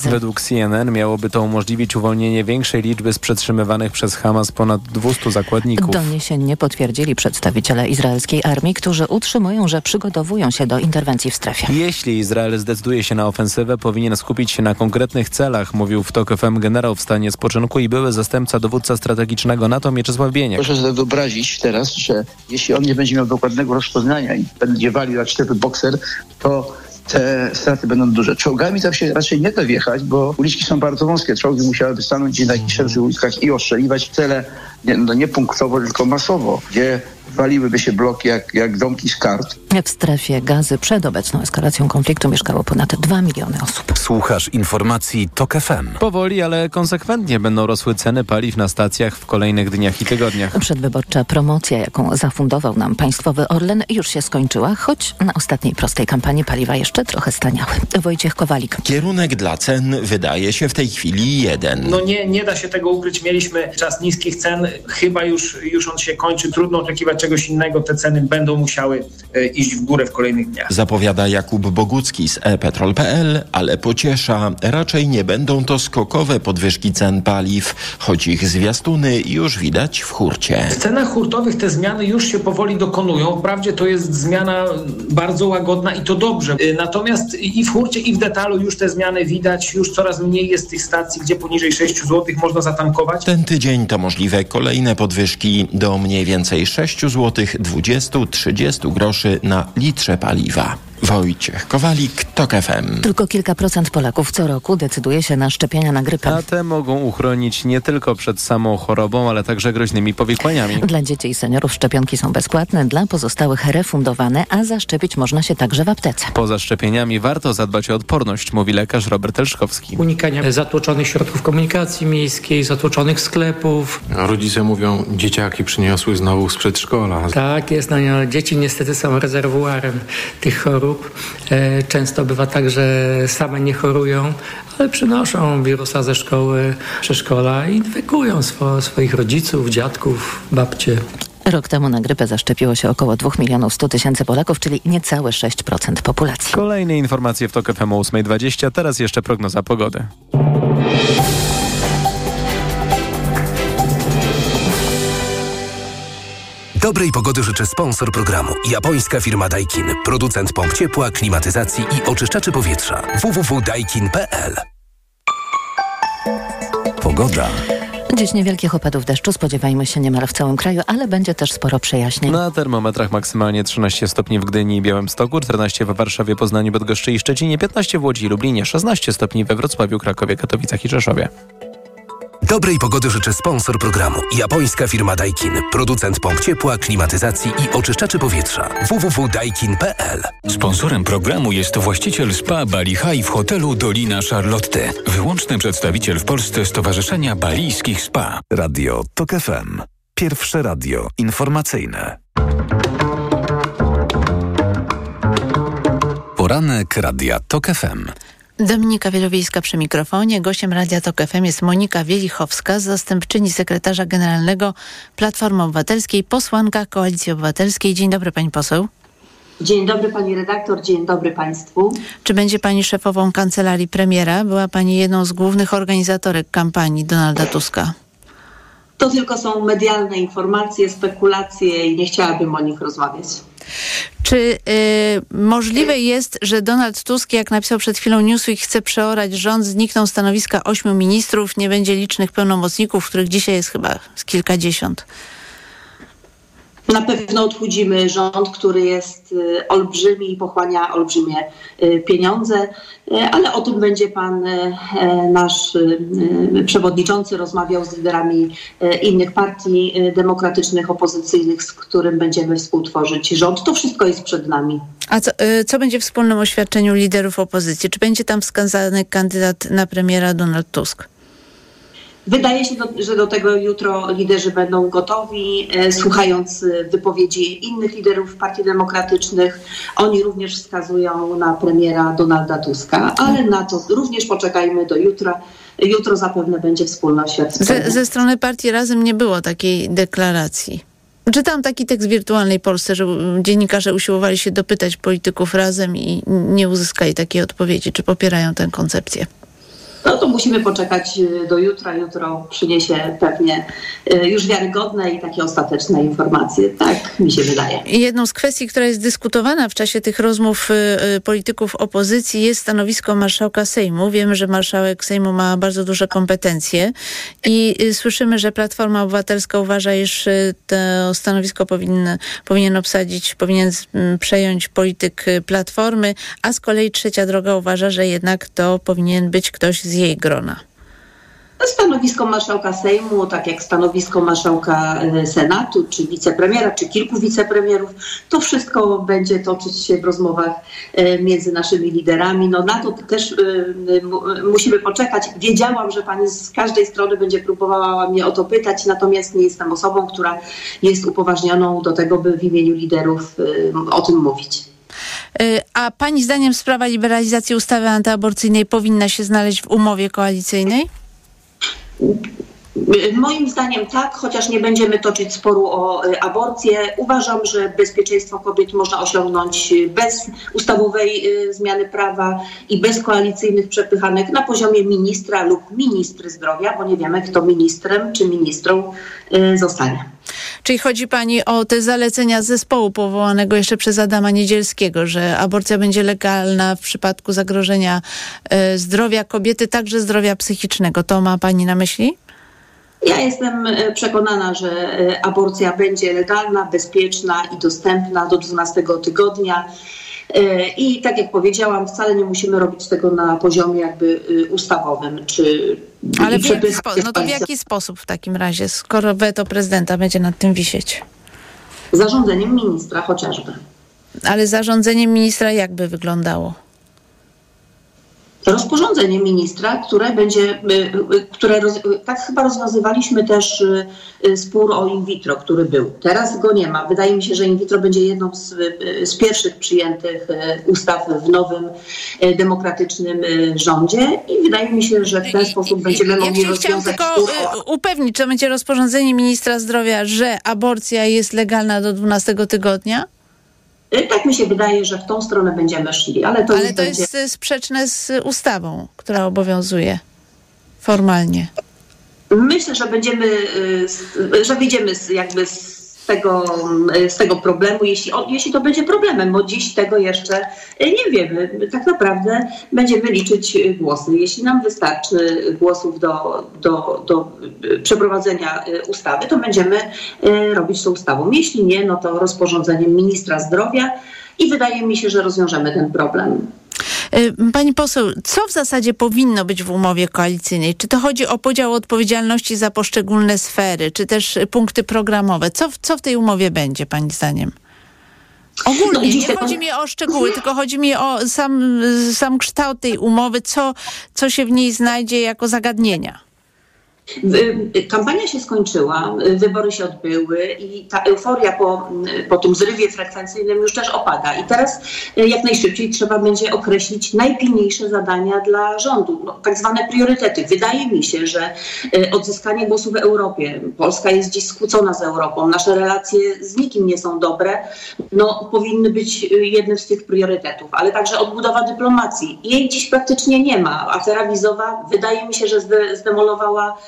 Według CNN miałoby to umożliwić uwolnienie większej liczby z przetrzymywanych przez Hamas ponad 200 zakładników. Doniesienie potwierdzili przedstawiciele izraelskiej armii, którzy utrzymują, że przygotowują się do interwencji w strefie. Jeśli Izrael zdecyduje się na ofensywę, powinien skupić się na konkretnych celach, mówił w TOK FM generał w stanie spoczynku i były zastępca dowódca strategicznego NATO Mieczysław Bieniek. Proszę sobie wyobrazić teraz, że jeśli on nie będzie miał dokładnego rozpoznania i będzie walił jak ślepy bokser, to te straty będą duże. Czołgami tam się raczej nie da wjechać, bo uliczki są bardzo wąskie. Czołgi musiałyby stanąć na jakichś szerszych uliczkach i ostrzeliwać cele nie punktowo, tylko masowo, gdzie waliłyby się bloki jak domki z kart. W strefie Gazy przed obecną eskalacją konfliktu mieszkało ponad 2 miliony osób. Słuchasz informacji TOK FM. Powoli, ale konsekwentnie będą rosły ceny paliw na stacjach w kolejnych dniach i tygodniach. Przedwyborcza promocja, jaką zafundował nam państwowy Orlen, już się skończyła, choć na ostatniej prostej kampanii paliwa jeszcze trochę staniały. Wojciech Kowalik. Kierunek dla cen wydaje się w tej chwili jeden. Nie da się tego ukryć. Mieliśmy czas niskich cen. Chyba już on się kończy. Trudno oczekiwać czegoś innego, te ceny będą musiały iść w górę w kolejnych dniach. Zapowiada Jakub Bogucki z ePetrol.pl, ale pociesza, raczej nie będą to skokowe podwyżki cen paliw, choć ich zwiastuny już widać w hurcie. W cenach hurtowych te zmiany już się powoli dokonują. Wprawdzie to jest zmiana bardzo łagodna i to dobrze. Natomiast i w hurcie, i w detalu już te zmiany widać, już coraz mniej jest tych stacji, gdzie poniżej 6 zł można zatankować. Ten tydzień to możliwe kolejne podwyżki do mniej więcej 6,20-30 groszy na litrze paliwa. Wojciech Kowalik, TOK FM. Tylko kilka procent Polaków co roku decyduje się na szczepienia na grypę. A te mogą uchronić nie tylko przed samą chorobą, ale także groźnymi powikłaniami. Dla dzieci i seniorów szczepionki są bezpłatne, dla pozostałych refundowane, a zaszczepić można się także w aptece. Poza szczepieniami warto zadbać o odporność, mówi lekarz Robert Elżkowski. Unikania zatłoczonych środków komunikacji miejskiej, zatłoczonych sklepów. Rodzice mówią, dzieciaki przyniosły znowu z przedszkola. Tak jest, dzieci niestety są rezerwuarem tych chorób. Często bywa tak, że same nie chorują, ale przynoszą wirusa ze szkoły, przedszkola i infekują swoich rodziców, dziadków, babcie. Rok temu na grypę zaszczepiło się około 2 100 000 Polaków, czyli niecałe 6% populacji. Kolejne informacje w TOK FM o 8:20, teraz jeszcze prognoza pogody. Dobrej pogody życzę sponsor programu. Japońska firma Daikin. Producent pomp ciepła, klimatyzacji i oczyszczaczy powietrza. www.daikin.pl. Pogoda. Dziś niewielkich opadów deszczu spodziewajmy się niemal w całym kraju, ale będzie też sporo przejaśnień. Na termometrach maksymalnie 13 stopni w Gdyni i Białymstoku, 14 w Warszawie, Poznaniu, Bydgoszczy i Szczecinie, 15 w Łodzi i Lublinie, 16 stopni we Wrocławiu, Krakowie, Katowicach i Rzeszowie. Dobrej pogody życzę sponsor programu. Japońska firma Daikin. Producent pomp ciepła, klimatyzacji i oczyszczaczy powietrza. www.daikin.pl. Sponsorem programu jest właściciel spa Bali High w hotelu Dolina Charlotte. Wyłączny przedstawiciel w Polsce Stowarzyszenia Balijskich Spa. Radio TOK FM. Pierwsze radio informacyjne. Poranek Radia TOK FM. Dominika Wielowiejska przy mikrofonie. Gościem Radia TOK FM jest Monika Wielichowska, zastępczyni sekretarza generalnego Platformy Obywatelskiej, posłanka Koalicji Obywatelskiej. Dzień dobry, pani poseł. Dzień dobry, pani redaktor. Dzień dobry państwu. Czy będzie pani szefową kancelarii premiera? Była pani jedną z głównych organizatorek kampanii Donalda Tuska. To tylko są medialne informacje, spekulacje i nie chciałabym o nich rozmawiać. Czy możliwe jest, że Donald Tusk, jak napisał przed chwilą Newsweek, chce przeorać rząd, znikną stanowiska 8 ministrów, nie będzie licznych pełnomocników, których dzisiaj jest chyba kilkadziesiąt? Na pewno odchudzimy rząd, który jest olbrzymi i pochłania olbrzymie pieniądze, ale o tym będzie pan nasz przewodniczący rozmawiał z liderami innych partii demokratycznych, opozycyjnych, z którym będziemy współtworzyć rząd. To wszystko jest przed nami. A co będzie w wspólnym oświadczeniu liderów opozycji? Czy będzie tam wskazany kandydat na premiera Donald Tusk? Wydaje się, że do tego jutro liderzy będą gotowi, słuchając wypowiedzi innych liderów partii demokratycznych. Oni również wskazują na premiera Donalda Tuska, ale na to również poczekajmy do jutra. Jutro zapewne będzie wspólne oświadczenie. Ze strony partii Razem nie było takiej deklaracji. Czytam taki tekst w Wirtualnej Polsce, że dziennikarze usiłowali się dopytać polityków Razem i nie uzyskali takiej odpowiedzi, czy popierają tę koncepcję. No to musimy poczekać do jutra. Jutro przyniesie pewnie już wiarygodne i takie ostateczne informacje. Tak mi się wydaje. Jedną z kwestii, która jest dyskutowana w czasie tych rozmów polityków opozycji, jest stanowisko marszałka Sejmu. Wiemy, że marszałek Sejmu ma bardzo duże kompetencje i słyszymy, że Platforma Obywatelska uważa, iż to stanowisko powinien obsadzić, przejąć polityk Platformy, a z kolei Trzecia Droga uważa, że jednak to powinien być ktoś z jej grona. Stanowisko marszałka Sejmu, tak jak stanowisko marszałka Senatu, czy wicepremiera, czy kilku wicepremierów, to wszystko będzie toczyć się w rozmowach między naszymi liderami. No na to też musimy poczekać. Wiedziałam, że pani z każdej strony będzie próbowała mnie o to pytać, natomiast nie jestem osobą, która jest upoważnioną do tego, by w imieniu liderów o tym mówić. A pani zdaniem sprawa liberalizacji ustawy antyaborcyjnej powinna się znaleźć w umowie koalicyjnej? Moim zdaniem tak, chociaż nie będziemy toczyć sporu o aborcję. Uważam, że bezpieczeństwo kobiet można osiągnąć bez ustawowej zmiany prawa i bez koalicyjnych przepychanek na poziomie ministra lub ministry zdrowia, bo nie wiemy, kto ministrem czy ministrą zostanie. Czyli chodzi pani o te zalecenia zespołu powołanego jeszcze przez Adama Niedzielskiego, że aborcja będzie legalna w przypadku zagrożenia zdrowia kobiety, także zdrowia psychicznego. To ma pani na myśli? Ja jestem przekonana, że aborcja będzie legalna, bezpieczna i dostępna do 12 tygodnia. I tak jak powiedziałam, wcale nie musimy robić tego na poziomie jakby ustawowym. Ale w jaki sposób w takim razie, skoro weto prezydenta będzie nad tym wisieć? Zarządzeniem ministra chociażby. Ale zarządzenie ministra jakby wyglądało? Rozporządzenie ministra, tak chyba rozwiązywaliśmy też spór o in vitro, który był. Teraz go nie ma. Wydaje mi się, że in vitro będzie jedną z pierwszych przyjętych ustaw w nowym demokratycznym rządzie i wydaje mi się, że w ten sposób będziemy mogli rozwiązać spór. Upewnić, czy będzie rozporządzenie ministra zdrowia, że aborcja jest legalna do 12 tygodnia? Tak mi się wydaje, że w tą stronę będziemy szli. Ale to jest sprzeczne z ustawą, która obowiązuje formalnie. Myślę, że wyjdziemy jakby z tego problemu, jeśli to będzie problemem, bo dziś tego jeszcze nie wiemy. Tak naprawdę będziemy liczyć głosy. Jeśli nam wystarczy głosów do przeprowadzenia ustawy, to będziemy robić to ustawą. Jeśli nie, no to rozporządzeniem ministra zdrowia i wydaje mi się, że rozwiążemy ten problem. Pani poseł, co w zasadzie powinno być w umowie koalicyjnej? Czy to chodzi o podział odpowiedzialności za poszczególne sfery, czy też punkty programowe? Co w tej umowie będzie, pani zdaniem? Ogólnie, nie chodzi mi o szczegóły, tylko chodzi mi o sam kształt tej umowy, co się w niej znajdzie jako zagadnienia. Kampania się skończyła, wybory się odbyły i ta euforia po tym zrywie frekwencyjnym już też opada. I teraz jak najszybciej trzeba będzie określić najpilniejsze zadania dla rządu, tak zwane priorytety. Wydaje mi się, że odzyskanie głosu w Europie, Polska jest dziś skłócona z Europą, nasze relacje z nikim nie są dobre, powinny być jednym z tych priorytetów, ale także odbudowa dyplomacji. Jej dziś praktycznie nie ma. Afera wizowa wydaje mi się, że zdemolowała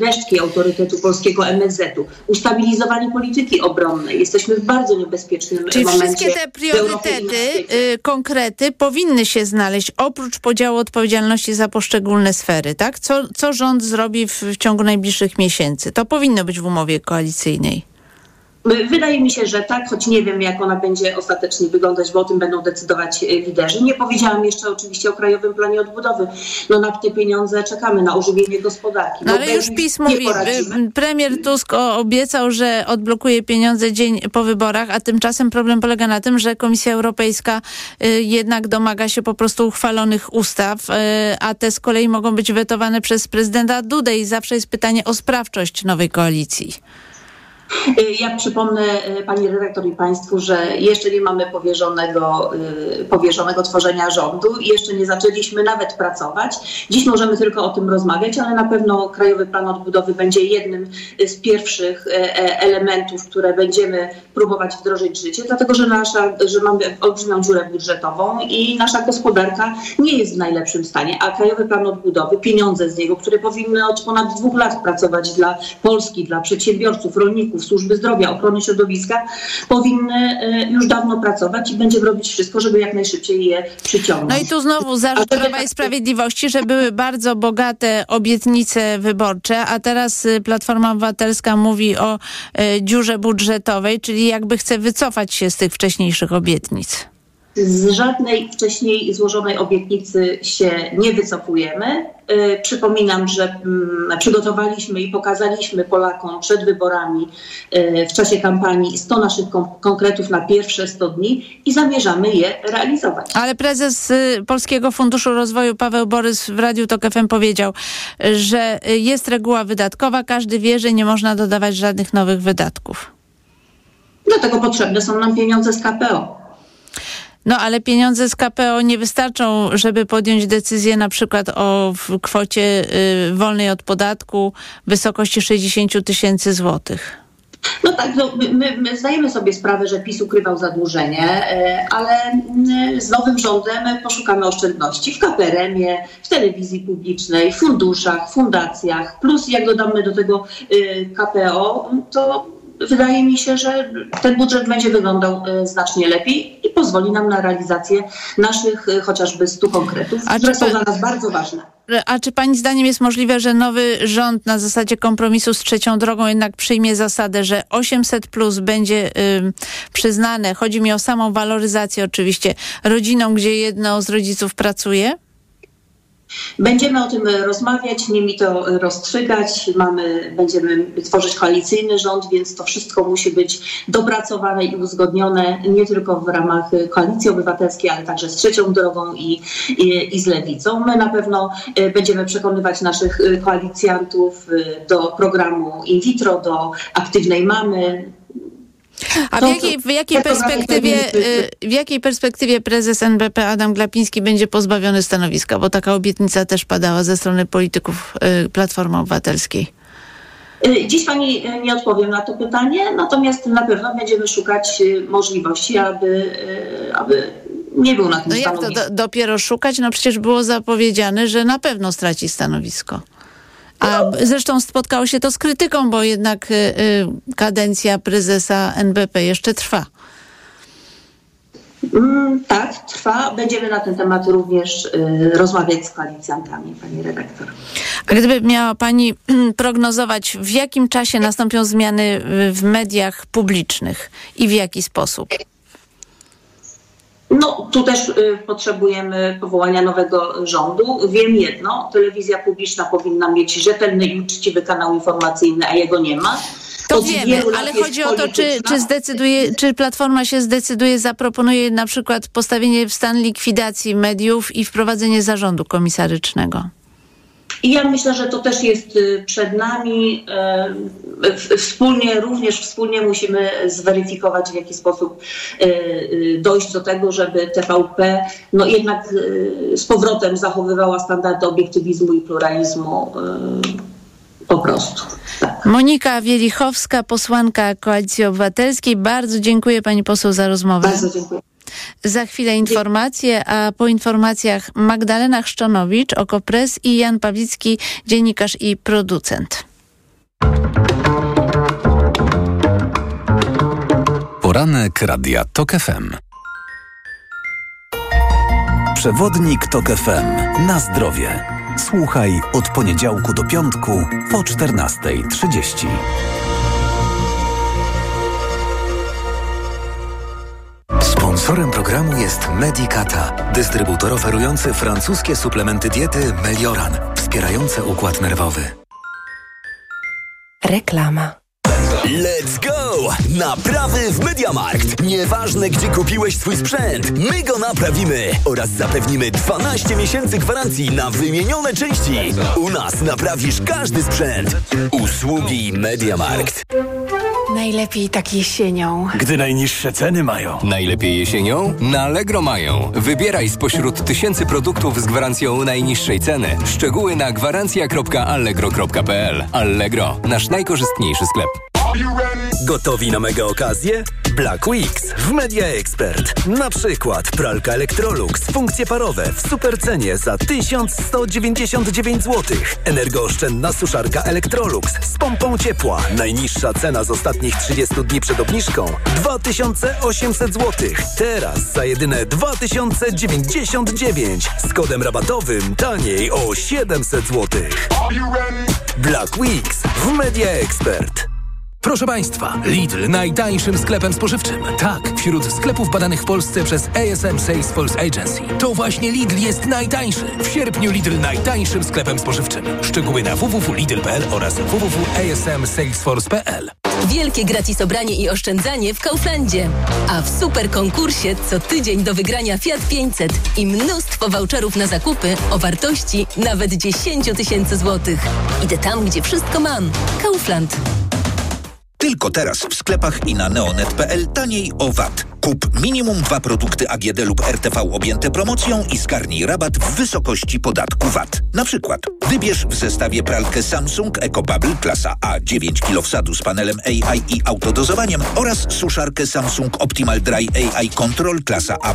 resztki autorytetu polskiego MSZ-u. Ustabilizowanie polityki obronnej. Jesteśmy w bardzo niebezpiecznym momencie. Wszystkie te priorytety, konkrety powinny się znaleźć oprócz podziału odpowiedzialności za poszczególne sfery, tak? Co rząd zrobi w ciągu najbliższych miesięcy? To powinno być w umowie koalicyjnej. Wydaje mi się, że tak, choć nie wiem, jak ona będzie ostatecznie wyglądać, bo o tym będą decydować liderzy. Nie powiedziałam jeszcze oczywiście o Krajowym Planie Odbudowy. Na te pieniądze czekamy, na ożywienie gospodarki. Ale już PiS mówi, premier Tusk obiecał, że odblokuje pieniądze dzień po wyborach, a tymczasem problem polega na tym, że Komisja Europejska jednak domaga się po prostu uchwalonych ustaw, a te z kolei mogą być wetowane przez prezydenta Dudę i zawsze jest pytanie o sprawczość nowej koalicji. Ja przypomnę pani redaktor i państwu, że jeszcze nie mamy powierzonego tworzenia rządu i jeszcze nie zaczęliśmy nawet pracować. Dziś możemy tylko o tym rozmawiać, ale na pewno Krajowy Plan Odbudowy będzie jednym z pierwszych elementów, które będziemy próbować wdrożyć w życie, dlatego że mamy olbrzymią dziurę budżetową i nasza gospodarka nie jest w najlepszym stanie, a Krajowy Plan Odbudowy, pieniądze z niego, które powinny od ponad 2 lat pracować dla Polski, dla przedsiębiorców, rolników, służby zdrowia, ochrony środowiska, powinny już dawno pracować i będziemy robić wszystko, żeby jak najszybciej je przyciągnąć. No i tu znowu zarzut Prawa i Sprawiedliwości, że były bardzo bogate obietnice wyborcze, a teraz Platforma Obywatelska mówi o dziurze budżetowej, czyli jakby chce wycofać się z tych wcześniejszych obietnic. Z żadnej wcześniej złożonej obietnicy się nie wycofujemy. Przypominam, że przygotowaliśmy i pokazaliśmy Polakom przed wyborami w czasie kampanii 100 naszych konkretów na pierwsze 100 dni i zamierzamy je realizować. Ale prezes Polskiego Funduszu Rozwoju Paweł Borys w Radiu TOK FM powiedział, że jest reguła wydatkowa, każdy wie, że nie można dodawać żadnych nowych wydatków. Dlatego potrzebne są nam pieniądze z KPO. No ale pieniądze z KPO nie wystarczą, żeby podjąć decyzję na przykład o kwocie wolnej od podatku w wysokości 60 000 złotych. No tak, no, my zdajemy sobie sprawę, że PiS ukrywał zadłużenie, ale z nowym rządem poszukamy oszczędności w KPRM-ie, w telewizji publicznej, w funduszach, fundacjach, plus jak dodamy do tego KPO, to wydaje mi się, że ten budżet będzie wyglądał znacznie lepiej i pozwoli nam na realizację naszych chociażby 100 konkretów, które są dla nas bardzo ważne. A czy pani zdaniem jest możliwe, że nowy rząd na zasadzie kompromisu z Trzecią Drogą jednak przyjmie zasadę, że 800 plus będzie przyznane, chodzi mi o samą waloryzację oczywiście, rodzinom, gdzie jedno z rodziców pracuje? Będziemy o tym rozmawiać, nimi to rozstrzygać, będziemy tworzyć koalicyjny rząd, więc to wszystko musi być dopracowane i uzgodnione nie tylko w ramach Koalicji Obywatelskiej, ale także z Trzecią Drogą i z Lewicą. My na pewno będziemy przekonywać naszych koalicjantów do programu in vitro, do aktywnej mamy. A w jakiej perspektywie prezes NBP Adam Glapiński będzie pozbawiony stanowiska? Bo taka obietnica też padała ze strony polityków Platformy Obywatelskiej. Dziś pani nie odpowiem na to pytanie, natomiast na pewno będziemy szukać możliwości, aby nie był na tym stanowisku. Jak to dopiero szukać? No przecież było zapowiedziane, że na pewno straci stanowisko. A zresztą spotkało się to z krytyką, bo jednak kadencja prezesa NBP jeszcze trwa. Tak, trwa. Będziemy na ten temat również rozmawiać z koalicjantami, pani redaktor. A gdyby miała pani prognozować, w jakim czasie nastąpią zmiany w mediach publicznych i w jaki sposób? No, tu też potrzebujemy powołania nowego rządu. Wiem jedno, telewizja publiczna powinna mieć rzetelny i uczciwy kanał informacyjny, a jego nie ma. To wiemy, ale chodzi o to, czy Platforma się zdecyduje, zaproponuje na przykład postawienie w stan likwidacji mediów i wprowadzenie zarządu komisarycznego. I ja myślę, że to też jest przed nami. Wspólnie musimy zweryfikować, w jaki sposób dojść do tego, żeby TVP jednak z powrotem zachowywała standardy obiektywizmu i pluralizmu po prostu. Tak. Monika Wielichowska, posłanka Koalicji Obywatelskiej. Bardzo dziękuję pani poseł za rozmowę. Bardzo dziękuję. Za chwilę informacje, a po informacjach Magdalena Chrzczonowicz, OKO Press i Jan Pawlicki, dziennikarz i producent. Poranek Radia TOK FM. Przewodnik TOK FM na zdrowie. Słuchaj od poniedziałku do piątku po 14:30. Sponsorem programu jest Medicata, dystrybutor oferujący francuskie suplementy diety Melioran, wspierające układ nerwowy. Reklama. Let's go! Naprawy w Mediamarkt. Nieważne, gdzie kupiłeś swój sprzęt, my go naprawimy oraz zapewnimy 12 miesięcy gwarancji na wymienione części. U nas naprawisz każdy sprzęt. Usługi Mediamarkt. Najlepiej tak jesienią. Gdy najniższe ceny mają. Najlepiej jesienią? Na Allegro mają. Wybieraj spośród tysięcy produktów z gwarancją najniższej ceny. Szczegóły na gwarancja.allegro.pl. Allegro. Nasz najkorzystniejszy sklep. Gotowi na mega okazję? Black Weeks w Media Expert. Na przykład pralka Electrolux, funkcje parowe w supercenie za 1199 zł. Energooszczędna suszarka Electrolux z pompą ciepła. Najniższa cena z ostatnich 30 dni przed obniżką 2800 zł. Teraz za jedyne 2099 z kodem rabatowym taniej o 700 zł. Black Weeks w Media Expert. Proszę Państwa, Lidl najtańszym sklepem spożywczym. Tak, wśród sklepów badanych w Polsce przez ASM Salesforce Agency. To właśnie Lidl jest najtańszy. W sierpniu Lidl najtańszym sklepem spożywczym. Szczegóły na www.lidl.pl oraz www.asmsalesforce.pl. Wielkie gratis obranie i oszczędzanie w Kauflandzie. A w super konkursie co tydzień do wygrania Fiat 500 i mnóstwo voucherów na zakupy o wartości nawet 10 000 złotych. Idę tam, gdzie wszystko mam. Kaufland. Tylko teraz w sklepach i na neonet.pl taniej o VAT. Kup minimum 2 produkty AGD lub RTV objęte promocją i zgarnij rabat w wysokości podatku VAT. Na przykład wybierz w zestawie pralkę Samsung EcoBubble klasa A 9 kg wsadu z panelem AI i autodozowaniem oraz suszarkę Samsung Optimal Dry AI Control klasa A+++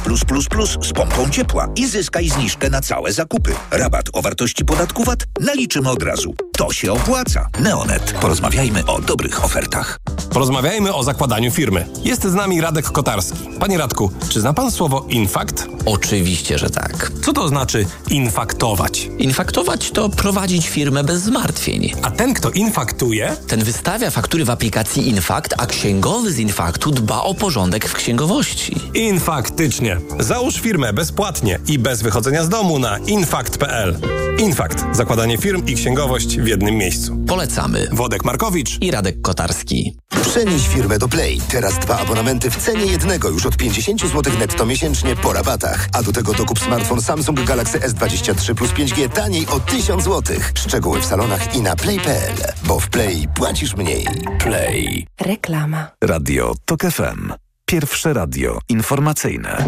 z pompą ciepła i zyskaj zniżkę na całe zakupy. Rabat o wartości podatku VAT naliczymy od razu. To się opłaca. Neonet. Porozmawiajmy o dobrych ofertach. Porozmawiajmy o zakładaniu firmy. Jest z nami Radek Kotarski. Panie Radku, czy zna pan słowo infakt? Oczywiście, że tak. Co to znaczy infaktować? Infaktować to prowadzić firmę bez zmartwień. A ten, kto infaktuje? Ten wystawia faktury w aplikacji Infakt, a księgowy z Infaktu dba o porządek w księgowości. Infaktycznie. Załóż firmę bezpłatnie i bez wychodzenia z domu na infakt.pl. Infakt. Zakładanie firm i księgowość w jednym miejscu. Polecamy. Włodek Markowicz i Radek Kotarski. Przenieś firmę do Play. Teraz 2 abonamenty w cenie jednego już od 50 zł netto miesięcznie po rabatach. A do tego dokup smartfon Samsung Galaxy S23 plus 5G taniej o 1000 zł. Szczegóły w salonach i na play.pl. Bo w Play płacisz mniej. Play. Reklama. Radio TOK FM. Pierwsze radio informacyjne.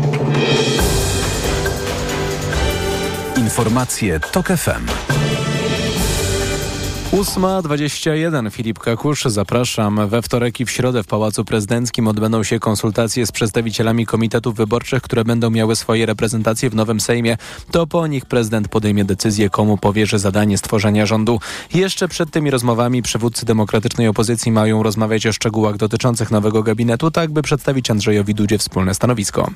Informacje TOK FM. 8:21. Filip Kakusz, zapraszam. We wtorek i w środę w Pałacu Prezydenckim odbędą się konsultacje z przedstawicielami komitetów wyborczych, które będą miały swoje reprezentacje w nowym Sejmie. To po nich prezydent podejmie decyzję, komu powierzy zadanie stworzenia rządu. Jeszcze przed tymi rozmowami przywódcy demokratycznej opozycji mają rozmawiać o szczegółach dotyczących nowego gabinetu, tak by przedstawić Andrzejowi Dudzie wspólne stanowisko.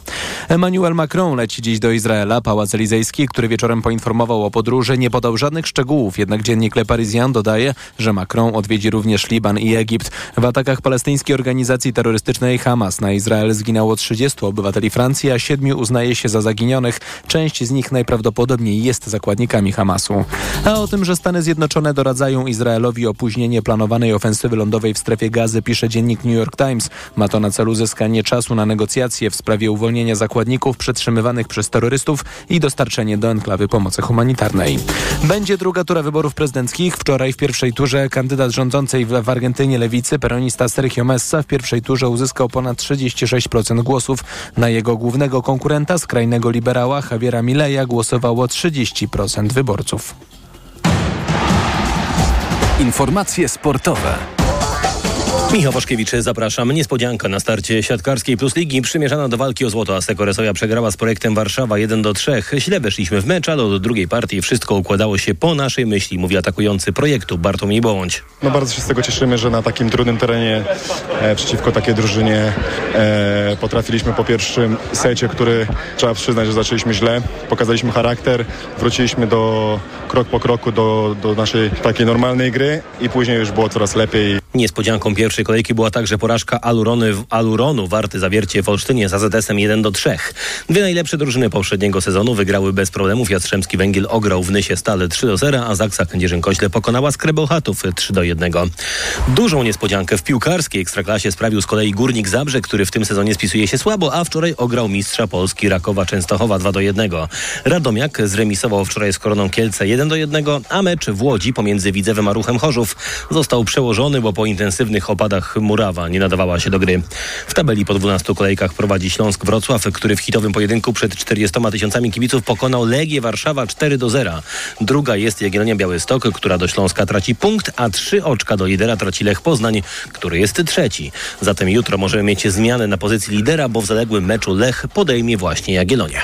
Emmanuel Macron leci dziś do Izraela. Pałac Elizejski, który wieczorem poinformował o podróży, nie podał żadnych szczegółów, jednak dziennik Le Parisien dodaje, że Macron odwiedzi również Liban i Egipt. W atakach palestyńskiej organizacji terrorystycznej Hamas na Izrael zginęło 30 obywateli Francji, a 7 uznaje się za zaginionych. Część z nich najprawdopodobniej jest zakładnikami Hamasu. A o tym, że Stany Zjednoczone doradzają Izraelowi opóźnienie planowanej ofensywy lądowej w strefie Gazy, pisze dziennik New York Times. Ma to na celu uzyskanie czasu na negocjacje w sprawie uwolnienia zakładników przetrzymywanych przez terrorystów i dostarczenie do enklawy pomocy humanitarnej. Będzie druga tura wyborów prezydenckich. Wczoraj w pierwszej turze kandydat rządzącej w Argentynie lewicy, peronista Sergio Massa, w pierwszej turze uzyskał ponad 36% głosów. Na jego głównego konkurenta, skrajnego liberała Javiera Mileja, głosowało 30% wyborców. Informacje sportowe. Michał Waszkiewicz, zapraszam. Niespodzianka na starcie siatkarskiej Plus Ligi. Przymierzana do walki o złoto Asseco Resovia przegrała z Projektem Warszawa 1-3. Źle weszliśmy w mecz, ale do drugiej partii wszystko układało się po naszej myśli, mówi atakujący Projektu Bartłomiej Bołądź. Bardzo się z tego cieszymy, że na takim trudnym terenie przeciwko takiej drużynie potrafiliśmy po pierwszym secie, który trzeba przyznać, że zaczęliśmy źle. Pokazaliśmy charakter, wróciliśmy krok po kroku do naszej takiej normalnej gry i później już było coraz lepiej. Niespodzianką pierwszej kolejki była także porażka Aluronu Warty Zawiercie w Olsztynie za ZS-em 1-3. Dwie najlepsze drużyny poprzedniego sezonu wygrały bez problemów. Jastrzębski Węgiel ograł w Nysie Stal 3-0, a Zaksa Kędzierzyn-Koźle pokonała Skrebochatów 3-1. Dużą niespodziankę w piłkarskiej ekstraklasie sprawił z kolei Górnik Zabrze, który w tym sezonie spisuje się słabo, a wczoraj ograł mistrza Polski Rakowa Częstochowa 2-1. Radomiak zremisował wczoraj z Koroną Kielce 1-1, a mecz w Łodzi pomiędzy Widzewem a Ruchem Chorzów został przełożony, bo po po intensywnych opadach murawa nie nadawała się do gry. W tabeli po 12 kolejkach prowadzi Śląsk Wrocław, który w hitowym pojedynku przed 40 000 kibiców pokonał Legię Warszawa 4-0. Druga jest Jagiellonia Białystok, która do Śląska traci punkt, a 3 oczka do lidera traci Lech Poznań, który jest trzeci. Zatem jutro możemy mieć zmianę na pozycji lidera, bo w zaległym meczu Lech podejmie właśnie Jagiellonię.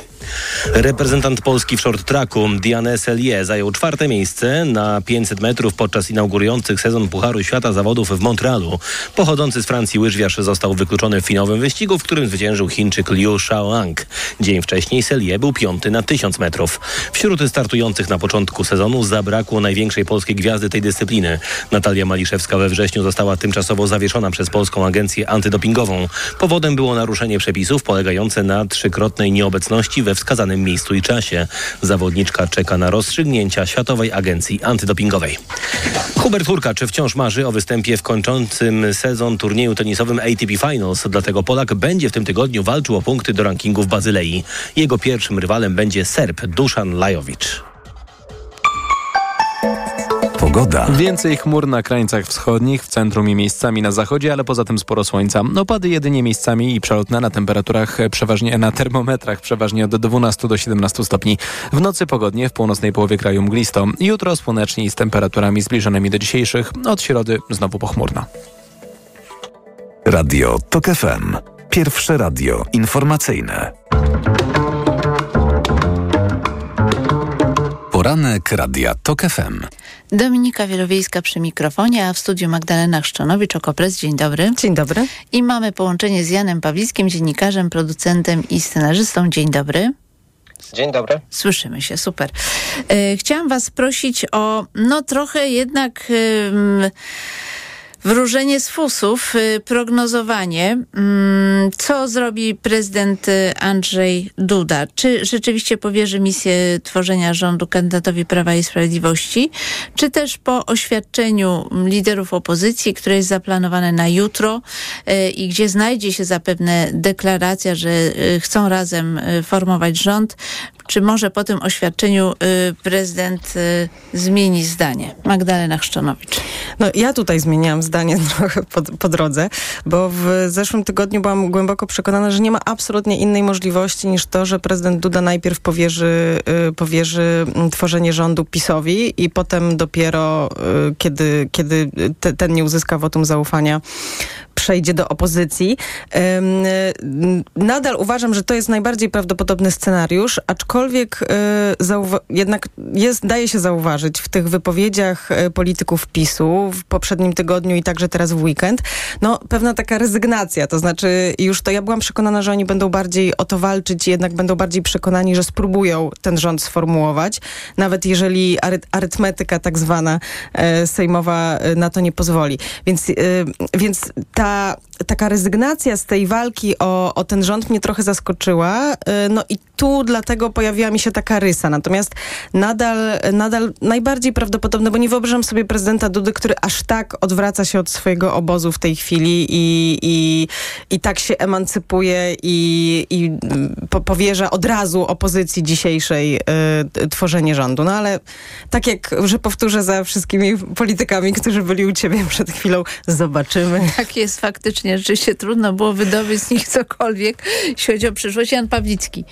Reprezentant Polski w short tracku Diane Sellier zajął 4. miejsce na 500 metrów podczas inaugurujących sezon Pucharu Świata zawodów w Montrealu. Pochodzący z Francji łyżwiarz został wykluczony w finałowym wyścigu, w którym zwyciężył Chińczyk Liu Shaoang. Dzień wcześniej Sellier był 5. na 1000 metrów. Wśród startujących na początku sezonu zabrakło największej polskiej gwiazdy tej dyscypliny. Natalia Maliszewska we wrześniu została tymczasowo zawieszona przez Polską Agencję Antydopingową. Powodem było naruszenie przepisów polegające na 3-krotnej nieobecności we wskazanym miejscu i czasie. Zawodniczka czeka na rozstrzygnięcia Światowej Agencji Antydopingowej. Hubert Hurkacz wciąż marzy o występie w kończącym sezon turnieju tenisowym ATP Finals, dlatego Polak będzie w tym tygodniu walczył o punkty do rankingu w Bazylei. Jego pierwszym rywalem będzie Serb Dusan Lajović. Pogoda. Więcej chmur na krańcach wschodnich, w centrum i miejscami na zachodzie, ale poza tym sporo słońca. Opady jedynie miejscami i przelotna na temperaturach przeważnie, na termometrach przeważnie od 12 do 17 stopni. W nocy pogodnie, w północnej połowie kraju mglisto. Jutro słonecznie i z temperaturami zbliżonymi do dzisiejszych. Od środy znowu pochmurno. Radio TOK FM. Pierwsze radio informacyjne. Poranek Radia TOK FM. Dominika Wielowiejska przy mikrofonie, a w studiu Magdalena Chrzczonowicz, OKO Press. Dzień dobry. Dzień dobry. I mamy połączenie z Janem Pawlickim, dziennikarzem, producentem i scenarzystą. Dzień dobry. Dzień dobry. Słyszymy się, super. Chciałam was prosić o trochę jednak wróżenie z fusów, prognozowanie, co zrobi prezydent Andrzej Duda. Czy rzeczywiście powierzy misję tworzenia rządu kandydatowi Prawa i Sprawiedliwości, czy też po oświadczeniu liderów opozycji, które jest zaplanowane na jutro i gdzie znajdzie się zapewne deklaracja, że chcą razem formować rząd, czy może po tym oświadczeniu prezydent zmieni zdanie? Magdalena Chrzczonowicz. Ja tutaj zmieniłam zdanie trochę po drodze, bo w zeszłym tygodniu byłam głęboko przekonana, że nie ma absolutnie innej możliwości niż to, że prezydent Duda najpierw powierzy tworzenie rządu PiS-owi i potem dopiero, kiedy ten nie uzyska wotum zaufania, przejdzie do opozycji. Nadal uważam, że to jest najbardziej prawdopodobny scenariusz, aczkolwiek jednak daje się zauważyć w tych wypowiedziach polityków PiS-u w poprzednim tygodniu i także teraz w weekend, pewna taka rezygnacja, to znaczy ja byłam przekonana, że oni będą bardziej o to walczyć i jednak będą bardziej przekonani, że spróbują ten rząd sformułować, nawet jeżeli arytmetyka tak zwana sejmowa na to nie pozwoli. Więc taka rezygnacja z tej walki o ten rząd mnie trochę zaskoczyła, i tu dlatego pojawiła mi się taka rysa. Natomiast nadal najbardziej prawdopodobne, bo nie wyobrażam sobie prezydenta Dudy, który aż tak odwraca się od swojego obozu w tej chwili i tak się emancypuje i powierza od razu opozycji dzisiejszej tworzenie rządu. Ale tak jak, że powtórzę za wszystkimi politykami, którzy byli u ciebie przed chwilą, zobaczymy. Tak jest faktycznie, rzeczywiście trudno było wydobyć z nich cokolwiek, jeśli chodzi o przyszłość. Jan Pawlicki.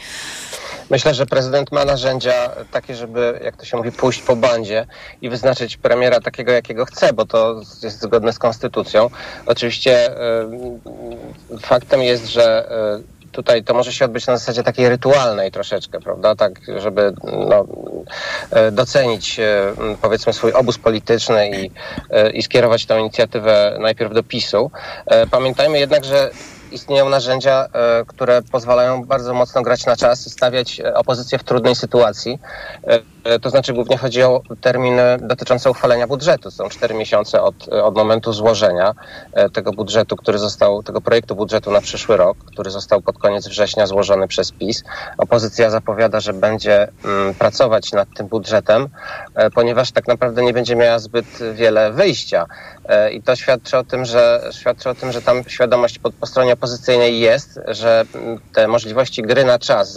Myślę, że prezydent ma narzędzia takie, żeby, jak to się mówi, pójść po bandzie i wyznaczyć premiera takiego, jakiego chce, bo to jest zgodne z konstytucją. Oczywiście faktem jest, że tutaj to może się odbyć na zasadzie takiej rytualnej troszeczkę, prawda, tak, żeby docenić powiedzmy swój obóz polityczny i skierować tę inicjatywę najpierw do PiS-u. Pamiętajmy jednak, że istnieją narzędzia, które pozwalają bardzo mocno grać na czas i stawiać opozycję w trudnej sytuacji. To znaczy głównie chodzi o terminy dotyczące uchwalenia budżetu. Są 4 miesiące od momentu złożenia tego budżetu, tego projektu budżetu na przyszły rok, który został pod koniec września złożony przez PiS. Opozycja zapowiada, że będzie pracować nad tym budżetem, ponieważ tak naprawdę nie będzie miała zbyt wiele wyjścia. I to świadczy o tym, że tam świadomość po stronie opozycyjnej jest, że te możliwości gry na czas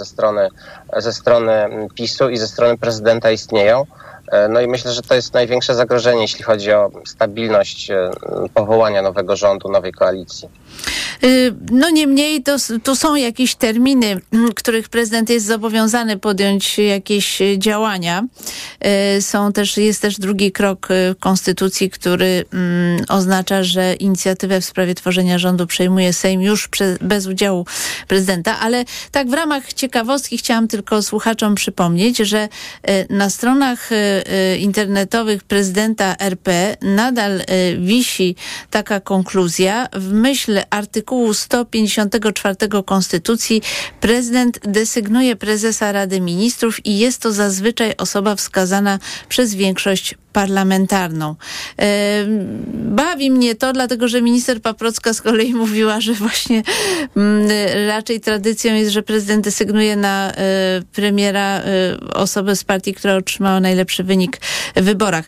ze strony PiS-u i ze strony prezydenta istnieją. No i myślę, że to jest największe zagrożenie, jeśli chodzi o stabilność powołania nowego rządu, nowej koalicji. No niemniej tu są jakieś terminy, których prezydent jest zobowiązany podjąć jakieś działania. Jest też drugi krok w Konstytucji, który oznacza, że inicjatywę w sprawie tworzenia rządu przejmuje Sejm już bez udziału prezydenta, ale tak w ramach ciekawostki chciałam tylko słuchaczom przypomnieć, że na stronach internetowych prezydenta RP nadal wisi taka konkluzja: w myśl artykułu 154 Konstytucji prezydent desygnuje prezesa Rady Ministrów i jest to zazwyczaj osoba wskazana przez większość parlamentarną. Bawi mnie to, dlatego że minister Paprocka z kolei mówiła, że właśnie raczej tradycją jest, że prezydent desygnuje na premiera osobę z partii, która otrzymała najlepszy wynik w wyborach.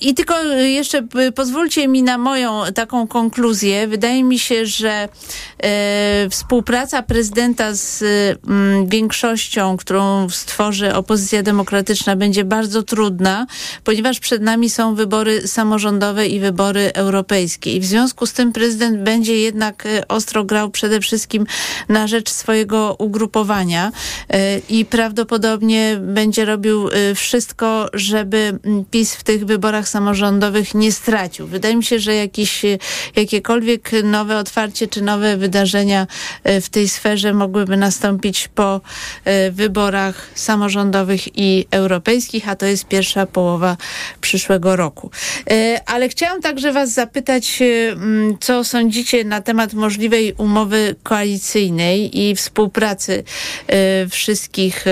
I tylko jeszcze pozwólcie mi na moją taką konkluzję. Wydaje mi się, że współpraca prezydenta z większością, którą stworzy opozycja demokratyczna, będzie bardzo trudna, ponieważ przed nami są wybory samorządowe i wybory europejskie. I w związku z tym prezydent będzie jednak ostro grał przede wszystkim na rzecz swojego ugrupowania i prawdopodobnie będzie robił wszystko, żeby PiS w tych wyborach samorządowych nie stracił. Wydaje mi się, że jakiekolwiek nowe otwarcie czy nowe wydarzenia w tej sferze mogłyby nastąpić po wyborach samorządowych i europejskich, a to jest pierwsza połowa przyszłego roku. Ale chciałam także was zapytać, co sądzicie na temat możliwej umowy koalicyjnej i współpracy wszystkich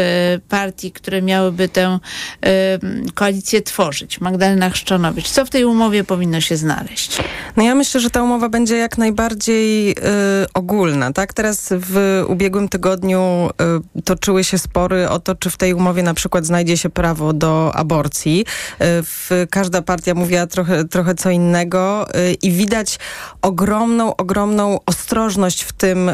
partii, które miałyby tę koalicję tworzyć. Magdalena Chrzczonowicz, co w tej umowie powinno się znaleźć? No ja myślę, że ta umowa będzie jak najbardziej ogólna, tak? Teraz w ubiegłym tygodniu toczyły się spory o to, czy w tej umowie na przykład znajdzie się prawo do aborcji. Każda partia mówiła trochę co innego i widać ogromną ostrożność w tym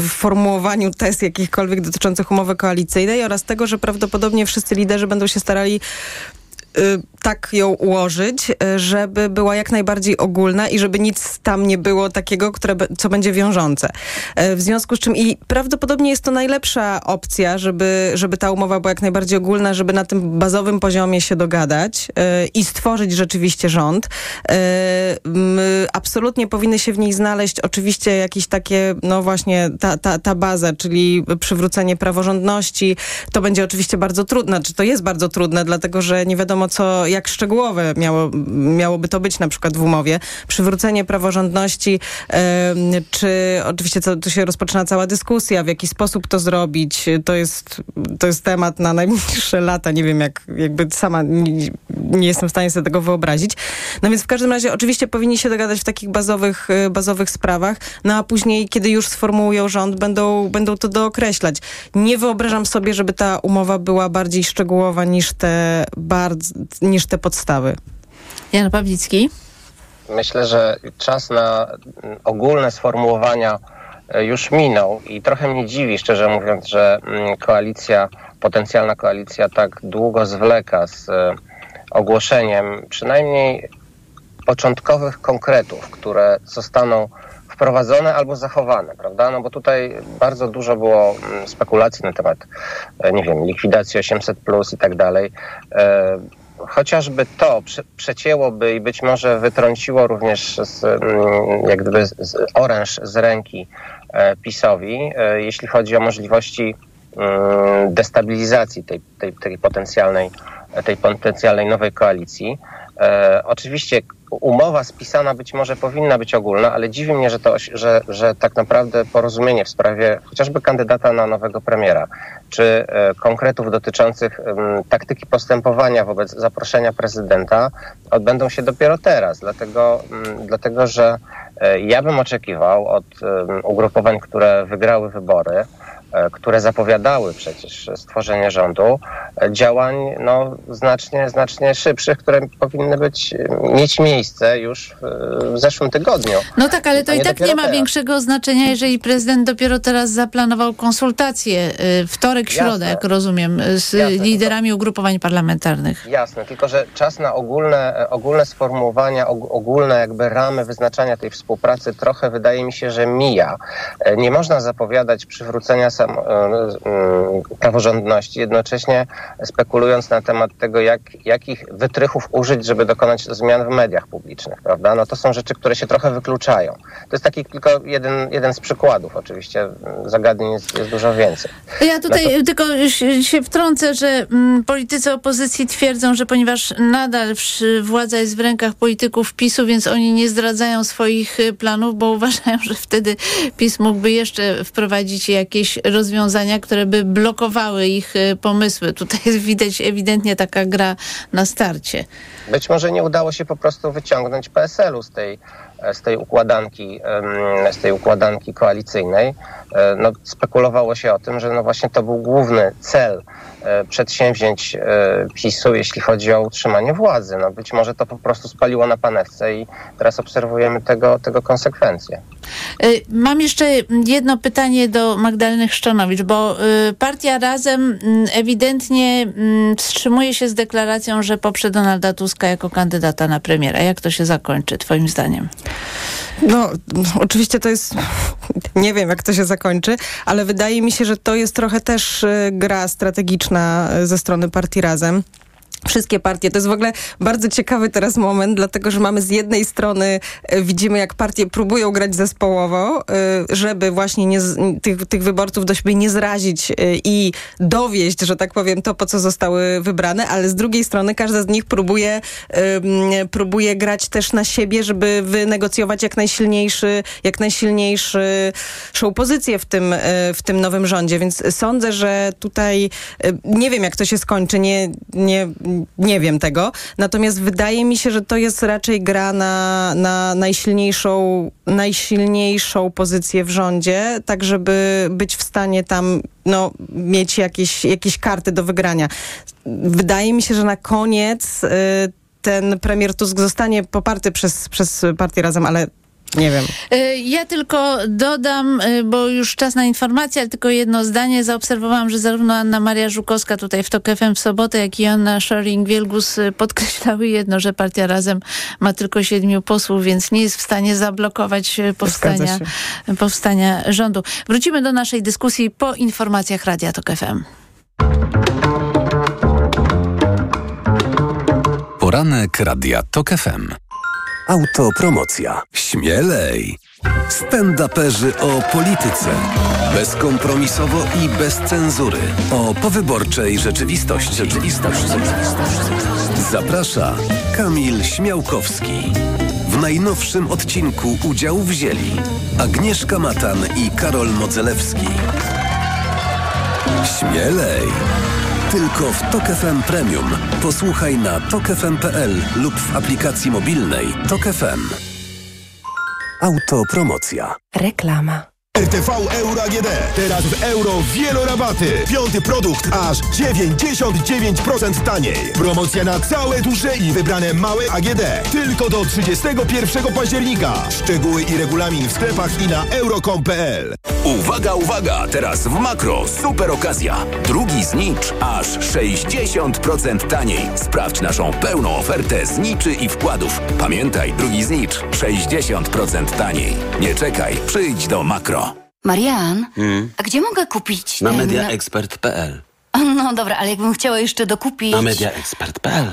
w formułowaniu tez jakichkolwiek dotyczących umowy koalicyjnej oraz tego, że prawdopodobnie wszyscy liderzy będą się starali tak ją ułożyć, żeby była jak najbardziej ogólna i żeby nic tam nie było takiego, co będzie wiążące. W związku z czym i prawdopodobnie jest to najlepsza opcja, żeby ta umowa była jak najbardziej ogólna, żeby na tym bazowym poziomie się dogadać i stworzyć rzeczywiście rząd. Absolutnie powinny się w niej znaleźć oczywiście jakieś takie, no właśnie ta baza, czyli przywrócenie praworządności. To będzie oczywiście bardzo trudne, czy to jest bardzo trudne, dlatego że nie wiadomo jak szczegółowe miałoby to być na przykład w umowie. Przywrócenie praworządności, czy oczywiście tu się rozpoczyna cała dyskusja, w jaki sposób to zrobić. To jest temat na najbliższe lata. Nie wiem, jakby sama nie jestem w stanie sobie tego wyobrazić. No więc w każdym razie oczywiście powinni się dogadać w takich bazowych sprawach, no a później, kiedy już sformułują rząd, będą to dookreślać. Nie wyobrażam sobie, żeby ta umowa była bardziej szczegółowa niż te podstawy. Jan Pawlicki. Myślę, że czas na ogólne sformułowania już minął i trochę mnie dziwi, szczerze mówiąc, że potencjalna koalicja tak długo zwleka z ogłoszeniem przynajmniej początkowych konkretów, które zostaną wprowadzone albo zachowane, prawda? No bo tutaj bardzo dużo było spekulacji na temat, nie wiem, likwidacji 800+ i tak dalej. Chociażby to przecięłoby i być może wytrąciło również z oręż z ręki PiS-owi, jeśli chodzi o możliwości destabilizacji tej potencjalnej nowej koalicji. Oczywiście umowa spisana być może powinna być ogólna, ale dziwi mnie, że tak naprawdę porozumienie w sprawie chociażby kandydata na nowego premiera, czy konkretów dotyczących taktyki postępowania wobec zaproszenia prezydenta odbędą się dopiero teraz. Dlatego że ja bym oczekiwał od ugrupowań, które wygrały wybory, które zapowiadały przecież stworzenie rządu, działań znacznie szybszych, które powinny mieć miejsce już w zeszłym tygodniu. No tak, ale to i tak nie ma większego znaczenia, jeżeli prezydent dopiero teraz zaplanował konsultacje wtorek, środę, jak rozumiem, z liderami ugrupowań parlamentarnych. Jasne, tylko że czas na ogólne sformułowania, ogólne jakby ramy wyznaczania tej współpracy trochę wydaje mi się, że mija. Nie można zapowiadać przywrócenia praworządności, jednocześnie spekulując na temat tego, jakich wytrychów użyć, żeby dokonać zmian w mediach publicznych, prawda? No to są rzeczy, które się trochę wykluczają. To jest taki tylko jeden z przykładów, oczywiście zagadnień jest dużo więcej. Ja tutaj tylko się wtrącę, że politycy opozycji twierdzą, że ponieważ nadal władza jest w rękach polityków PiSu, więc oni nie zdradzają swoich planów, bo uważają, że wtedy PiS mógłby jeszcze wprowadzić jakieś rozwiązania, które by blokowały ich pomysły. Tutaj widać ewidentnie taka gra na starcie. Być może nie udało się po prostu wyciągnąć PSL-u z tej układanki koalicyjnej. No, spekulowało się o tym, że właśnie to był główny cel przedsięwzięć PiSu, jeśli chodzi o utrzymanie władzy. No, być może to po prostu spaliło na panewce i teraz obserwujemy tego konsekwencje. Mam jeszcze jedno pytanie do Magdaleny Chrzczonowicz, bo Partia Razem ewidentnie wstrzymuje się z deklaracją, że poprze Donalda Tuska jako kandydata na premiera. Jak to się zakończy, twoim zdaniem? No, oczywiście to jest... Nie wiem, jak to się zakończy, ale wydaje mi się, że to jest trochę też gra strategiczna ze strony Partii Razem. Wszystkie partie. To jest w ogóle bardzo ciekawy teraz moment, dlatego że mamy z jednej strony, widzimy jak partie próbują grać zespołowo, żeby właśnie tych wyborców do siebie nie zrazić i dowieść, że tak powiem, to, po co zostały wybrane, ale z drugiej strony każda z nich próbuje grać też na siebie, żeby wynegocjować jak najsilniejszą pozycję w tym nowym rządzie. Więc sądzę, że tutaj nie wiem, jak to się skończy, nie wiem tego, natomiast wydaje mi się, że to jest raczej gra na najsilniejszą pozycję w rządzie, tak żeby być w stanie tam mieć jakieś karty do wygrania. Wydaje mi się, że na koniec ten premier Tusk zostanie poparty przez Partię Razem, ale nie wiem. Ja tylko dodam, bo już czas na informację, ale tylko jedno zdanie. Zaobserwowałam, że zarówno Anna Maria Żukowska tutaj w TOK FM w sobotę, jak i Joanna Scheuring-Wielgus podkreślały jedno, że Partia Razem ma tylko 7 posłów, więc nie jest w stanie zablokować powstania rządu. Wrócimy do naszej dyskusji po informacjach Radia TOK FM. Poranek Radia TOK FM. Autopromocja. Śmielej! Stand-uperzy o polityce. Bezkompromisowo i bez cenzury. O powyborczej rzeczywistości. Zaprasza Kamil Śmiałkowski. W najnowszym odcinku udział wzięli Agnieszka Matan i Karol Modzelewski. Śmielej! Tylko w TOK FM Premium. Posłuchaj na tokfm.pl lub w aplikacji mobilnej TOK FM. Autopromocja. Reklama. RTV Euro AGD. Teraz w Euro wielorabaty. 5. produkt aż 99% taniej. Promocja na całe duże i wybrane małe AGD. Tylko do 31 października. Szczegóły i regulamin w sklepach i na euro.com.pl. Uwaga, uwaga! Teraz w Makro super okazja. Drugi znicz aż 60% taniej. Sprawdź naszą pełną ofertę zniczy i wkładów. Pamiętaj, drugi znicz 60% taniej. Nie czekaj, przyjdź do Makro. Marian, a gdzie mogę kupić? Na mediaexpert.pl. No dobra, ale jakbym chciała jeszcze dokupić... Na mediaexpert.pl.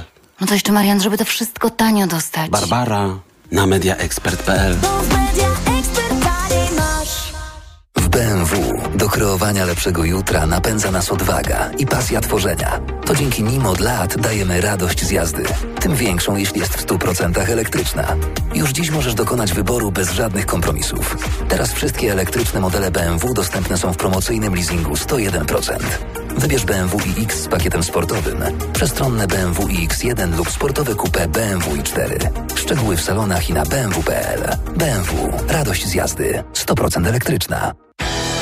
No to jeszcze, Marian, żeby to wszystko tanio dostać. Barbara, na mediaexpert.pl. BMW. Do kreowania lepszego jutra napędza nas odwaga i pasja tworzenia. To dzięki nim od lat dajemy radość z jazdy. Tym większą, jeśli jest w 100% elektryczna. Już dziś możesz dokonać wyboru bez żadnych kompromisów. Teraz wszystkie elektryczne modele BMW dostępne są w promocyjnym leasingu 101%. Wybierz BMW iX z pakietem sportowym, przestronne BMW iX1 lub sportowe coupé BMW i4. Szczegóły w salonach i na bmw.pl. BMW. Radość z jazdy. 100% elektryczna.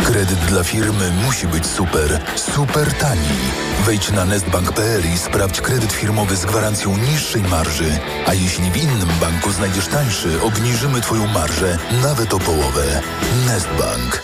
Kredyt dla firmy musi być super, super tani. Wejdź na nestbank.pl i sprawdź kredyt firmowy z gwarancją niższej marży. A jeśli w innym banku znajdziesz tańszy, obniżymy Twoją marżę nawet o połowę. Nestbank.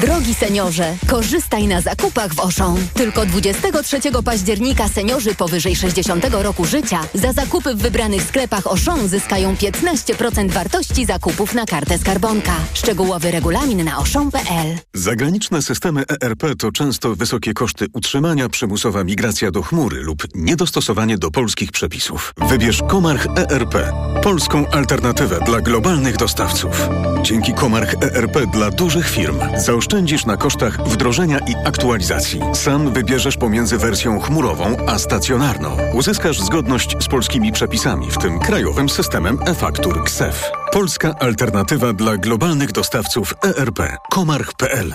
Drogi seniorze, korzystaj na zakupach w Auchan. Tylko 23 października seniorzy powyżej 60 roku życia za zakupy w wybranych sklepach Auchan zyskają 15% wartości zakupów na kartę skarbonka. Szczegółowy regulamin na auchan.pl. Zagraniczne systemy ERP to często wysokie koszty utrzymania, przymusowa migracja do chmury lub niedostosowanie do polskich przepisów. Wybierz Comarch ERP, polską alternatywę dla globalnych dostawców. Dzięki Comarch ERP dla dużych firm zaoszczędzisz na kosztach wdrożenia i aktualizacji. Sam wybierzesz pomiędzy wersją chmurową a stacjonarną. Uzyskasz zgodność z polskimi przepisami, w tym krajowym systemem e-faktur KSeF. Polska alternatywa dla globalnych dostawców ERP. Comarch.pl.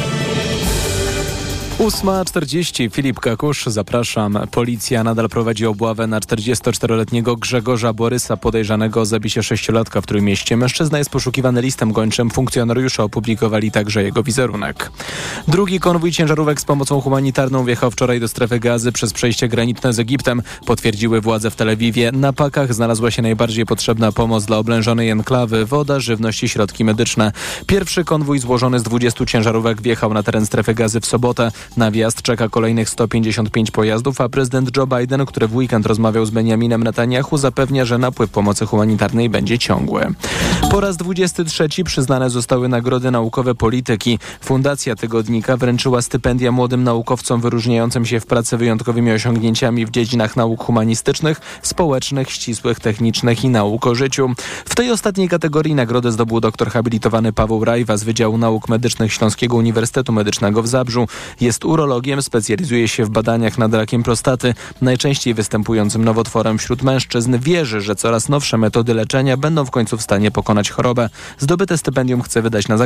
8:40. Filip Kakusz, zapraszam. Policja nadal prowadzi obławę na 44-letniego Grzegorza Borysa, podejrzanego o zabicie sześciolatka w Trójmieście. Mężczyzna jest poszukiwany listem gończym. Funkcjonariusze opublikowali także jego wizerunek. Drugi konwój ciężarówek z pomocą humanitarną wjechał wczoraj do strefy Gazy przez przejście graniczne z Egiptem. Potwierdziły władze w Tel Awiwie. Na pakach znalazła się najbardziej potrzebna pomoc dla oblężonej enklawy: woda, żywność i środki medyczne. Pierwszy konwój złożony z 20 ciężarówek wjechał na teren strefy Gazy w sobotę. Na wjazd czeka kolejnych 155 pojazdów, a prezydent Joe Biden, który w weekend rozmawiał z Benjaminem Netanyahu, zapewnia, że napływ pomocy humanitarnej będzie ciągły. Po raz 23 przyznane zostały nagrody naukowe polityki. Fundacja Tygodnika wręczyła stypendia młodym naukowcom wyróżniającym się w pracy wyjątkowymi osiągnięciami w dziedzinach nauk humanistycznych, społecznych, ścisłych, technicznych i nauk o życiu. W tej ostatniej kategorii nagrodę zdobył doktor habilitowany Paweł Rajwa z Wydziału Nauk Medycznych Śląskiego Uniwersytetu Medycznego w Zabrzu. Jest urologiem, specjalizuje się w badaniach nad rakiem prostaty, najczęściej występującym nowotworem wśród mężczyzn. Wierzy, że coraz nowsze metody leczenia będą w końcu w stanie pokonać chorobę. Zdobyte stypendium chce wydać na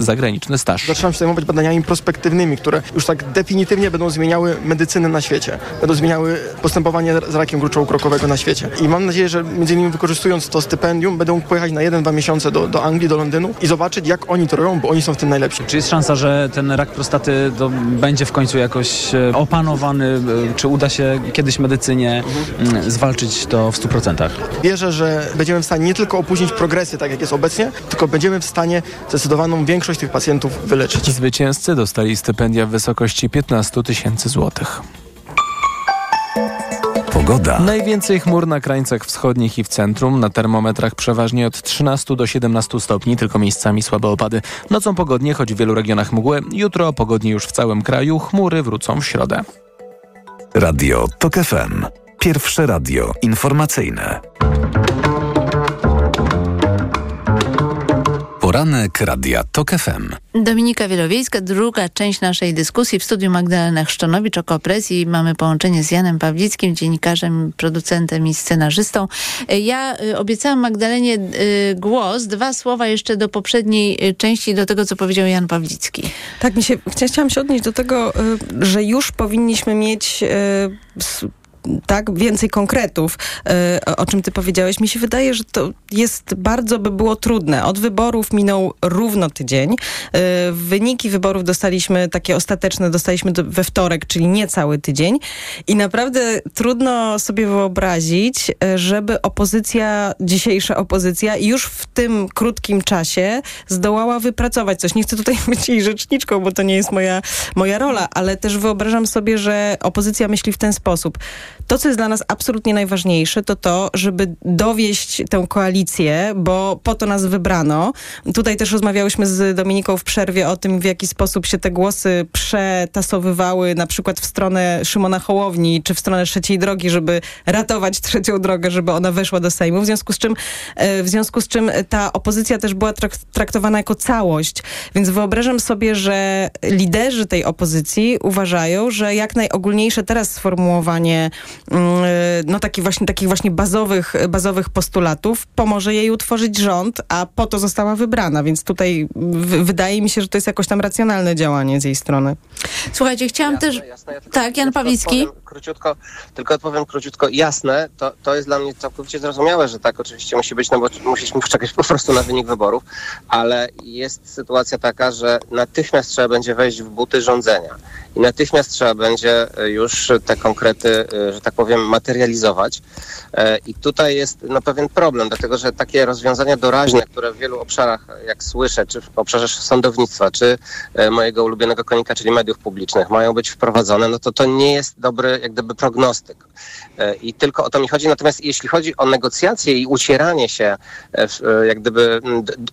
zagraniczny staż. Zaczynam się zajmować badaniami prospektywnymi, które już tak definitywnie będą zmieniały medycynę na świecie. Będą zmieniały postępowanie z rakiem gruczołu krokowego na świecie. I mam nadzieję, że między innymi wykorzystując to stypendium będą mógł pojechać na 1-2 miesiące do Anglii, do Londynu i zobaczyć, jak oni to robią, bo oni są w tym najlepsi. Czy jest szansa, że ten rak prostaty będzie w końcu jakoś opanowany, czy uda się kiedyś medycynie zwalczyć to w 100%? Wierzę, że będziemy w stanie nie tylko opóźnić progresję, tak jak jest obecnie, tylko będziemy w stanie zdecydowaną większość tych pacjentów wyleczyć. Zwycięzcy dostali stypendia w wysokości 15 tysięcy złotych. Pogoda. Najwięcej chmur na krańcach wschodnich i w centrum. Na termometrach przeważnie od 13 do 17 stopni, tylko miejscami słabe opady. Nocą pogodnie, choć w wielu regionach mgły. Jutro pogodnie już w całym kraju. Chmury wrócą w środę. Radio TOK FM. Pierwsze radio informacyjne. Poranek Radia TOK FM. Dominika Wielowiejska, druga część naszej dyskusji. W studiu Magdalena Chrzczonowicz, OKO Press, i mamy połączenie z Janem Pawlickim, dziennikarzem, producentem i scenarzystą. Ja obiecałam Magdalenie głos. Dwa słowa jeszcze do poprzedniej części, do tego, co powiedział Jan Pawlicki. Tak, chciałam się odnieść do tego, że już powinniśmy mieć tak, więcej konkretów, o czym ty powiedziałeś. Mi się wydaje, że to jest bardzo by było trudne. Od wyborów minął równo tydzień. Wyniki wyborów dostaliśmy, takie ostateczne dostaliśmy we wtorek, czyli nie cały tydzień. I naprawdę trudno sobie wyobrazić, żeby opozycja, dzisiejsza opozycja już w tym krótkim czasie zdołała wypracować coś. Nie chcę tutaj być jej rzeczniczką, bo to nie jest moja rola, ale też wyobrażam sobie, że opozycja myśli w ten sposób. To, co jest dla nas absolutnie najważniejsze, to to, żeby dowieść tę koalicję, bo po to nas wybrano. Tutaj też rozmawiałyśmy z Dominiką w przerwie o tym, w jaki sposób się te głosy przetasowywały, na przykład w stronę Szymona Hołowni, czy w stronę Trzeciej Drogi, żeby ratować Trzecią Drogę, żeby ona weszła do Sejmu. W związku z czym ta opozycja też była traktowana jako całość. Więc wyobrażam sobie, że liderzy tej opozycji uważają, że jak najogólniejsze teraz sformułowanie takich właśnie bazowych postulatów pomoże jej utworzyć rząd, a po to została wybrana. Więc tutaj wydaje mi się, że to jest jakoś tam racjonalne działanie z jej strony. Słuchajcie, chciałam tak, Jan Pawlicki. Odpowiem króciutko. Jasne, to jest dla mnie całkowicie zrozumiałe, że tak oczywiście musi być, no bo musieliśmy poczekać po prostu na wynik wyborów, ale jest sytuacja taka, że natychmiast trzeba będzie wejść w buty rządzenia i natychmiast trzeba będzie już te konkrety, że tak powiem, materializować. I tutaj jest pewien problem, dlatego że takie rozwiązania doraźne, które w wielu obszarach, jak słyszę, czy w obszarze sądownictwa, czy mojego ulubionego konika, czyli mediów publicznych, mają być wprowadzone, no to nie jest dobry jak gdyby prognostyk. I tylko o to mi chodzi. Natomiast jeśli chodzi o negocjacje i ucieranie się, jak gdyby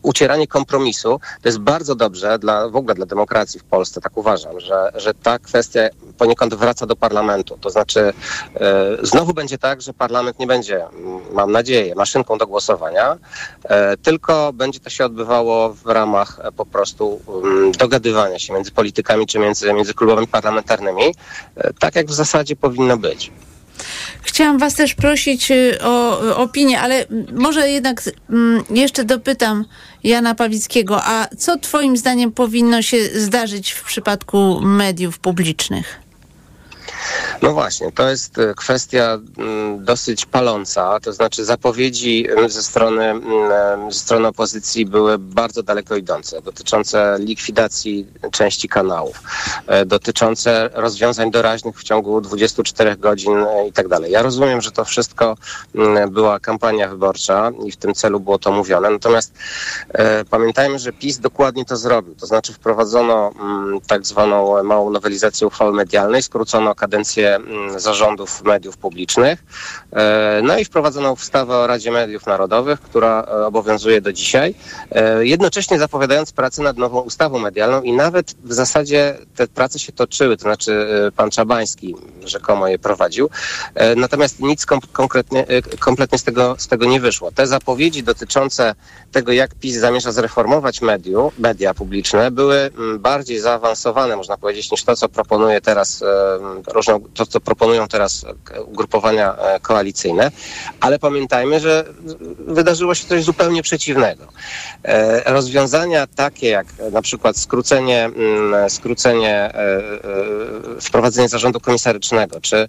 ucieranie kompromisu, to jest bardzo dobrze w ogóle dla demokracji w Polsce, tak uważam, że ta kwestia poniekąd wraca do parlamentu. To znaczy znowu będzie tak, że parlament nie będzie, mam nadzieję, maszynką do głosowania, tylko będzie to się odbywało w ramach po prostu dogadywania się między politykami czy między klubami parlamentarnymi, tak jak w zasadzie powinno być. Chciałam was też prosić o opinię, ale może jednak jeszcze dopytam Jana Pawlickiego, a co twoim zdaniem powinno się zdarzyć w przypadku mediów publicznych? No właśnie, to jest kwestia dosyć paląca, to znaczy zapowiedzi ze strony opozycji były bardzo daleko idące, dotyczące likwidacji części kanałów, dotyczące rozwiązań doraźnych w ciągu 24 godzin i tak dalej. Ja rozumiem, że to wszystko była kampania wyborcza i w tym celu było to mówione, natomiast pamiętajmy, że PiS dokładnie to zrobił, to znaczy wprowadzono tak zwaną małą nowelizację uchwały medialnej, skrócono kadencję zarządów mediów publicznych. No i wprowadzono ustawę o Radzie Mediów Narodowych, która obowiązuje do dzisiaj, jednocześnie zapowiadając pracę nad nową ustawą medialną i nawet w zasadzie te prace się toczyły, to znaczy pan Czabański rzekomo je prowadził. Natomiast nic kompletnie z tego nie wyszło. Te zapowiedzi dotyczące tego, jak PiS zamierza zreformować media publiczne, były bardziej zaawansowane, można powiedzieć, niż to, co proponuje teraz to, co proponują teraz ugrupowania koalicyjne, ale pamiętajmy, że wydarzyło się coś zupełnie przeciwnego. Rozwiązania takie jak na przykład skrócenie wprowadzenie zarządu komisarycznego, czy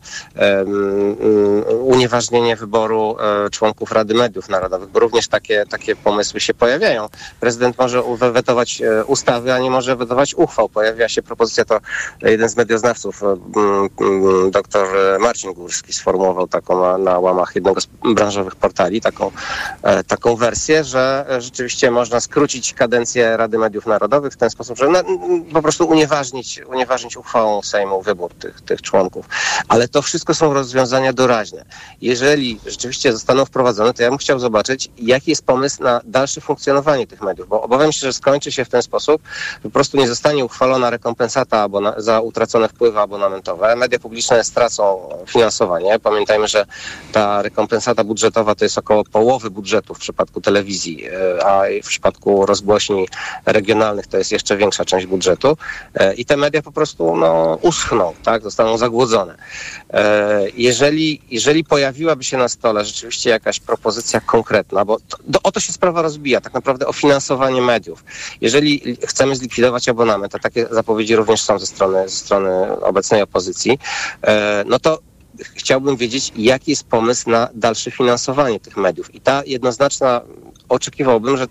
unieważnienie wyboru członków Rady Mediów Narodowych, bo również takie pomysły się pojawiają. Prezydent może wetować ustawy, a nie może wetować uchwał. Pojawia się propozycja, to jeden z medioznawców, doktor Marcin Górski, sformułował taką na łamach jednego z branżowych portali, taką wersję, że rzeczywiście można skrócić kadencję Rady Mediów Narodowych w ten sposób, że po prostu unieważnić uchwałą Sejmu wybór tych członków. Ale to wszystko są rozwiązania doraźne. Jeżeli rzeczywiście zostaną wprowadzone, to ja bym chciał zobaczyć, jaki jest pomysł na dalsze funkcjonowanie tych mediów, bo obawiam się, że skończy się w ten sposób, po prostu nie zostanie uchwalona rekompensata za utracone wpływy abonamentowe. Media publiczne stracą finansowanie. Pamiętajmy, że ta rekompensata budżetowa to jest około połowy budżetu w przypadku telewizji, a w przypadku rozgłośni regionalnych to jest jeszcze większa część budżetu i te media po prostu uschną, tak? Zostaną zagłodzone. Jeżeli pojawiłaby się na stole rzeczywiście jakaś propozycja konkretna, bo o to się sprawa rozbija, tak naprawdę o finansowanie mediów. Jeżeli chcemy zlikwidować abonament, a takie zapowiedzi również są ze strony obecnej opozycji, no to chciałbym wiedzieć, jaki jest pomysł na dalsze finansowanie tych mediów. I ta jednoznaczna, oczekiwałbym, że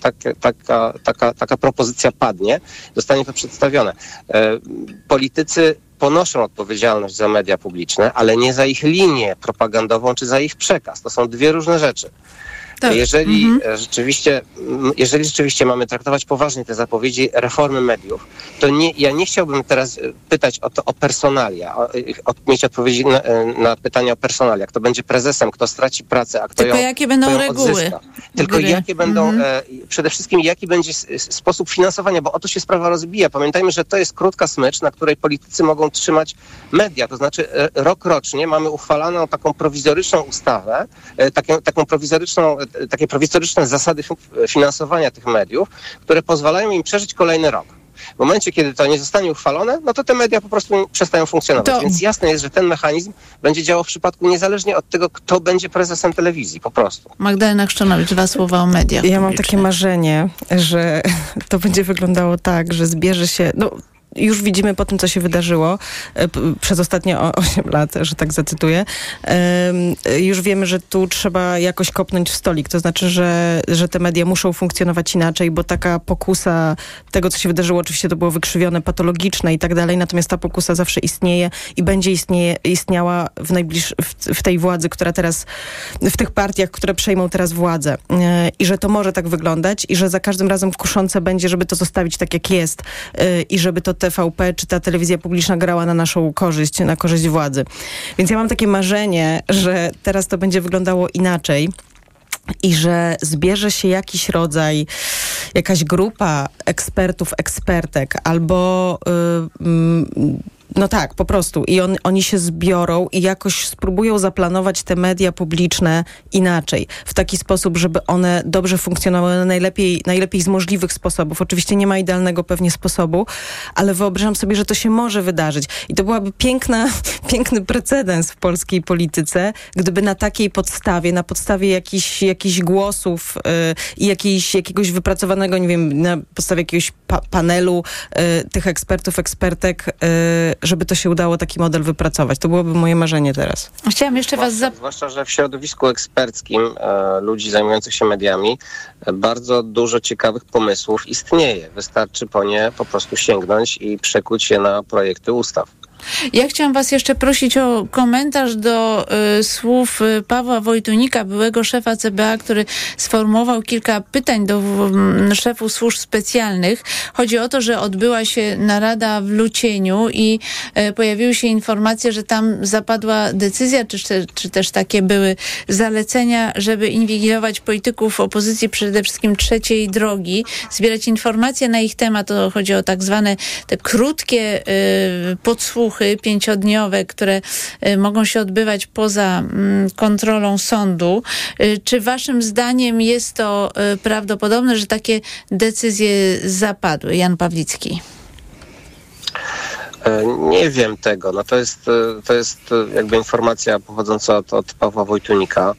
taka propozycja padnie, zostanie to przedstawione. Politycy ponoszą odpowiedzialność za media publiczne, ale nie za ich linię propagandową czy za ich przekaz. To są dwie różne rzeczy. Tak. Jeżeli rzeczywiście mamy traktować poważnie te zapowiedzi reformy mediów, to ja nie chciałbym teraz pytać o personalia, mieć odpowiedzi na pytania o personalia. Kto będzie prezesem, kto straci pracę, a kto ją odzyska. Tylko jakie będą reguły. Tylko jakie będą, przede wszystkim jaki będzie sposób finansowania, bo o to się sprawa rozbija. Pamiętajmy, że to jest krótka smycz, na której politycy mogą trzymać media. To znaczy rok rocznie mamy uchwalaną taką prowizoryczną ustawę, takie prowizoryczne zasady finansowania tych mediów, które pozwalają im przeżyć kolejny rok. W momencie, kiedy to nie zostanie uchwalone, no to te media po prostu przestają funkcjonować. Więc jasne jest, że ten mechanizm będzie działał w przypadku niezależnie od tego, kto będzie prezesem telewizji, po prostu. Magdalena Chrzczonowicz, dwa słowa o mediach. Ja mam takie marzenie, że to będzie wyglądało tak, że zbierze się... Już widzimy po tym, co się wydarzyło przez ostatnie 8 lat, że tak zacytuję. Już wiemy, że tu trzeba jakoś kopnąć w stolik. To znaczy, że te media muszą funkcjonować inaczej, bo taka pokusa tego, co się wydarzyło, oczywiście to było wykrzywione, patologiczne i tak dalej, natomiast ta pokusa zawsze istnieje i będzie istniała w tej władzy, która teraz, w tych partiach, które przejmą teraz władzę. I że to może tak wyglądać i że za każdym razem kuszące będzie, żeby to zostawić tak, jak jest i żeby to TVP czy ta telewizja publiczna grała na naszą korzyść, na korzyść władzy. Więc ja mam takie marzenie, że teraz to będzie wyglądało inaczej i że zbierze się jakiś rodzaj, jakaś grupa ekspertów, ekspertek albo... po prostu. I oni się zbiorą i jakoś spróbują zaplanować te media publiczne inaczej. W taki sposób, żeby one dobrze funkcjonowały najlepiej z możliwych sposobów. Oczywiście nie ma idealnego pewnie sposobu, ale wyobrażam sobie, że to się może wydarzyć. I to byłaby piękny precedens w polskiej polityce, gdyby na takiej podstawie, na podstawie jakichś głosów i jakiegoś wypracowanego, nie wiem, na podstawie jakiegoś panelu tych ekspertów, ekspertek, żeby to się udało taki model wypracować. To byłoby moje marzenie teraz. Chciałam jeszcze was zapytać. Zwłaszcza, że w środowisku eksperckim ludzi zajmujących się mediami bardzo dużo ciekawych pomysłów istnieje. Wystarczy po nie po prostu sięgnąć i przekuć je na projekty ustaw. Ja chciałam was jeszcze prosić o komentarz do słów Pawła Wojtunika, byłego szefa CBA, który sformułował kilka pytań do szefów służb specjalnych. Chodzi o to, że odbyła się narada w Lucieniu i pojawiły się informacje, że tam zapadła decyzja, czy też takie były zalecenia, żeby inwigilować polityków opozycji, przede wszystkim Trzeciej Drogi, zbierać informacje na ich temat. To chodzi o tak zwane te krótkie podsłuchy, 5-dniowe, które mogą się odbywać poza kontrolą sądu. Czy waszym zdaniem jest to prawdopodobne, że takie decyzje zapadły? Jan Pawlicki. Nie wiem tego. To jest jakby informacja pochodząca od Pawła Wojtunika.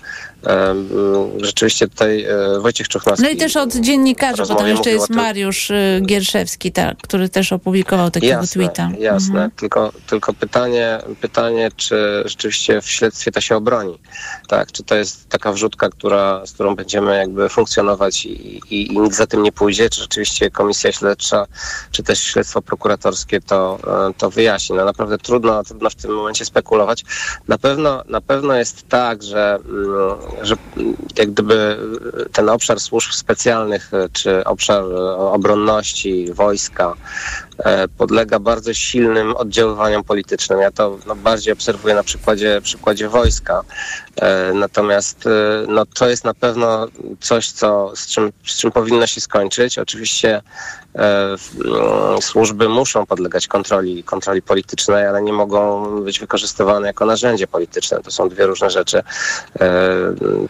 Rzeczywiście tutaj Wojciech Kowalik. No i też od dziennikarza, bo tam jeszcze jest Mariusz Gierszewski, który też opublikował takiego tweeta. Jasne, tylko pytanie, czy rzeczywiście w śledztwie to się obroni. Tak? Czy to jest taka wrzutka, z którą będziemy jakby funkcjonować i nic za tym nie pójdzie, czy rzeczywiście komisja śledcza, czy też śledztwo prokuratorskie to wyjaśni. No naprawdę trudno w tym momencie spekulować. Na pewno jest tak, że jak gdyby ten obszar służb specjalnych czy obszar obronności, wojska podlega bardzo silnym oddziaływaniom politycznym. Ja to bardziej obserwuję na przykładzie wojska. Natomiast to jest na pewno coś, z czym powinno się skończyć. Oczywiście służby muszą podlegać kontroli politycznej, ale nie mogą być wykorzystywane jako narzędzie polityczne. To są dwie różne rzeczy.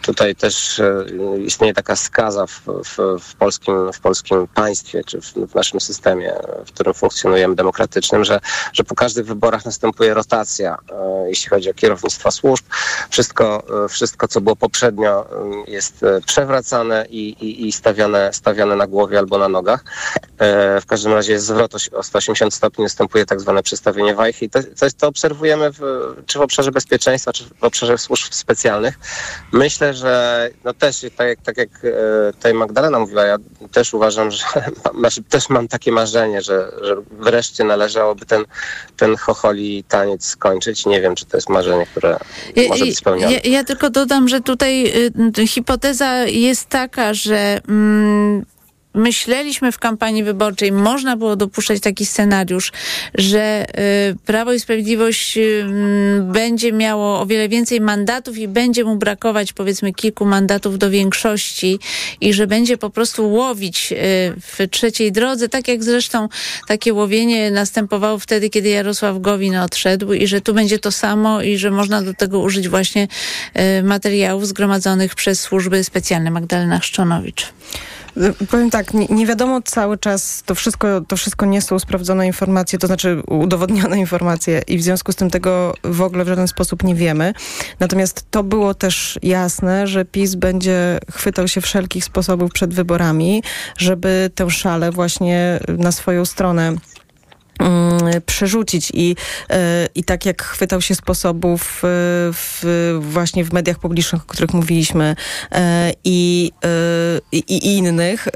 Tutaj też istnieje taka skaza w polskim państwie, czy w naszym systemie, w którym funkcjonujemy demokratycznym, że po każdych wyborach następuje rotacja, jeśli chodzi o kierownictwa służb. Wszystko, co było poprzednio, jest przewracane i stawiane na głowie albo na nogach. W każdym razie jest zwrot o 180 stopni, następuje tak zwane przestawienie wajchy. I to obserwujemy czy w obszarze bezpieczeństwa, czy w obszarze służb specjalnych. Myślę, że no też tak jak tutaj Magdalena mówiła, ja też uważam, że też mam takie marzenie, że wreszcie należałoby ten chocholi taniec skończyć. Nie wiem, czy to jest marzenie, które może być spełnione. Ja tylko dodam, że tutaj hipoteza jest taka, że myśleliśmy w kampanii wyborczej, można było dopuszczać taki scenariusz, że Prawo i Sprawiedliwość będzie miało o wiele więcej mandatów i będzie mu brakować powiedzmy kilku mandatów do większości i że będzie po prostu łowić w Trzeciej Drodze, tak jak zresztą takie łowienie następowało wtedy, kiedy Jarosław Gowin odszedł i że tu będzie to samo i że można do tego użyć właśnie materiałów zgromadzonych przez służby specjalne. Magdalena Chrzczonowicz. Powiem tak, nie wiadomo cały czas, to wszystko nie są sprawdzone informacje, to znaczy udowodnione informacje i w związku z tym tego w ogóle w żaden sposób nie wiemy. Natomiast to było też jasne, że PiS będzie chwytał się wszelkich sposobów przed wyborami, żeby tę szalę właśnie na swoją stronę przerzucić i tak jak chwytał się sposobów właśnie w mediach publicznych, o których mówiliśmy i innych,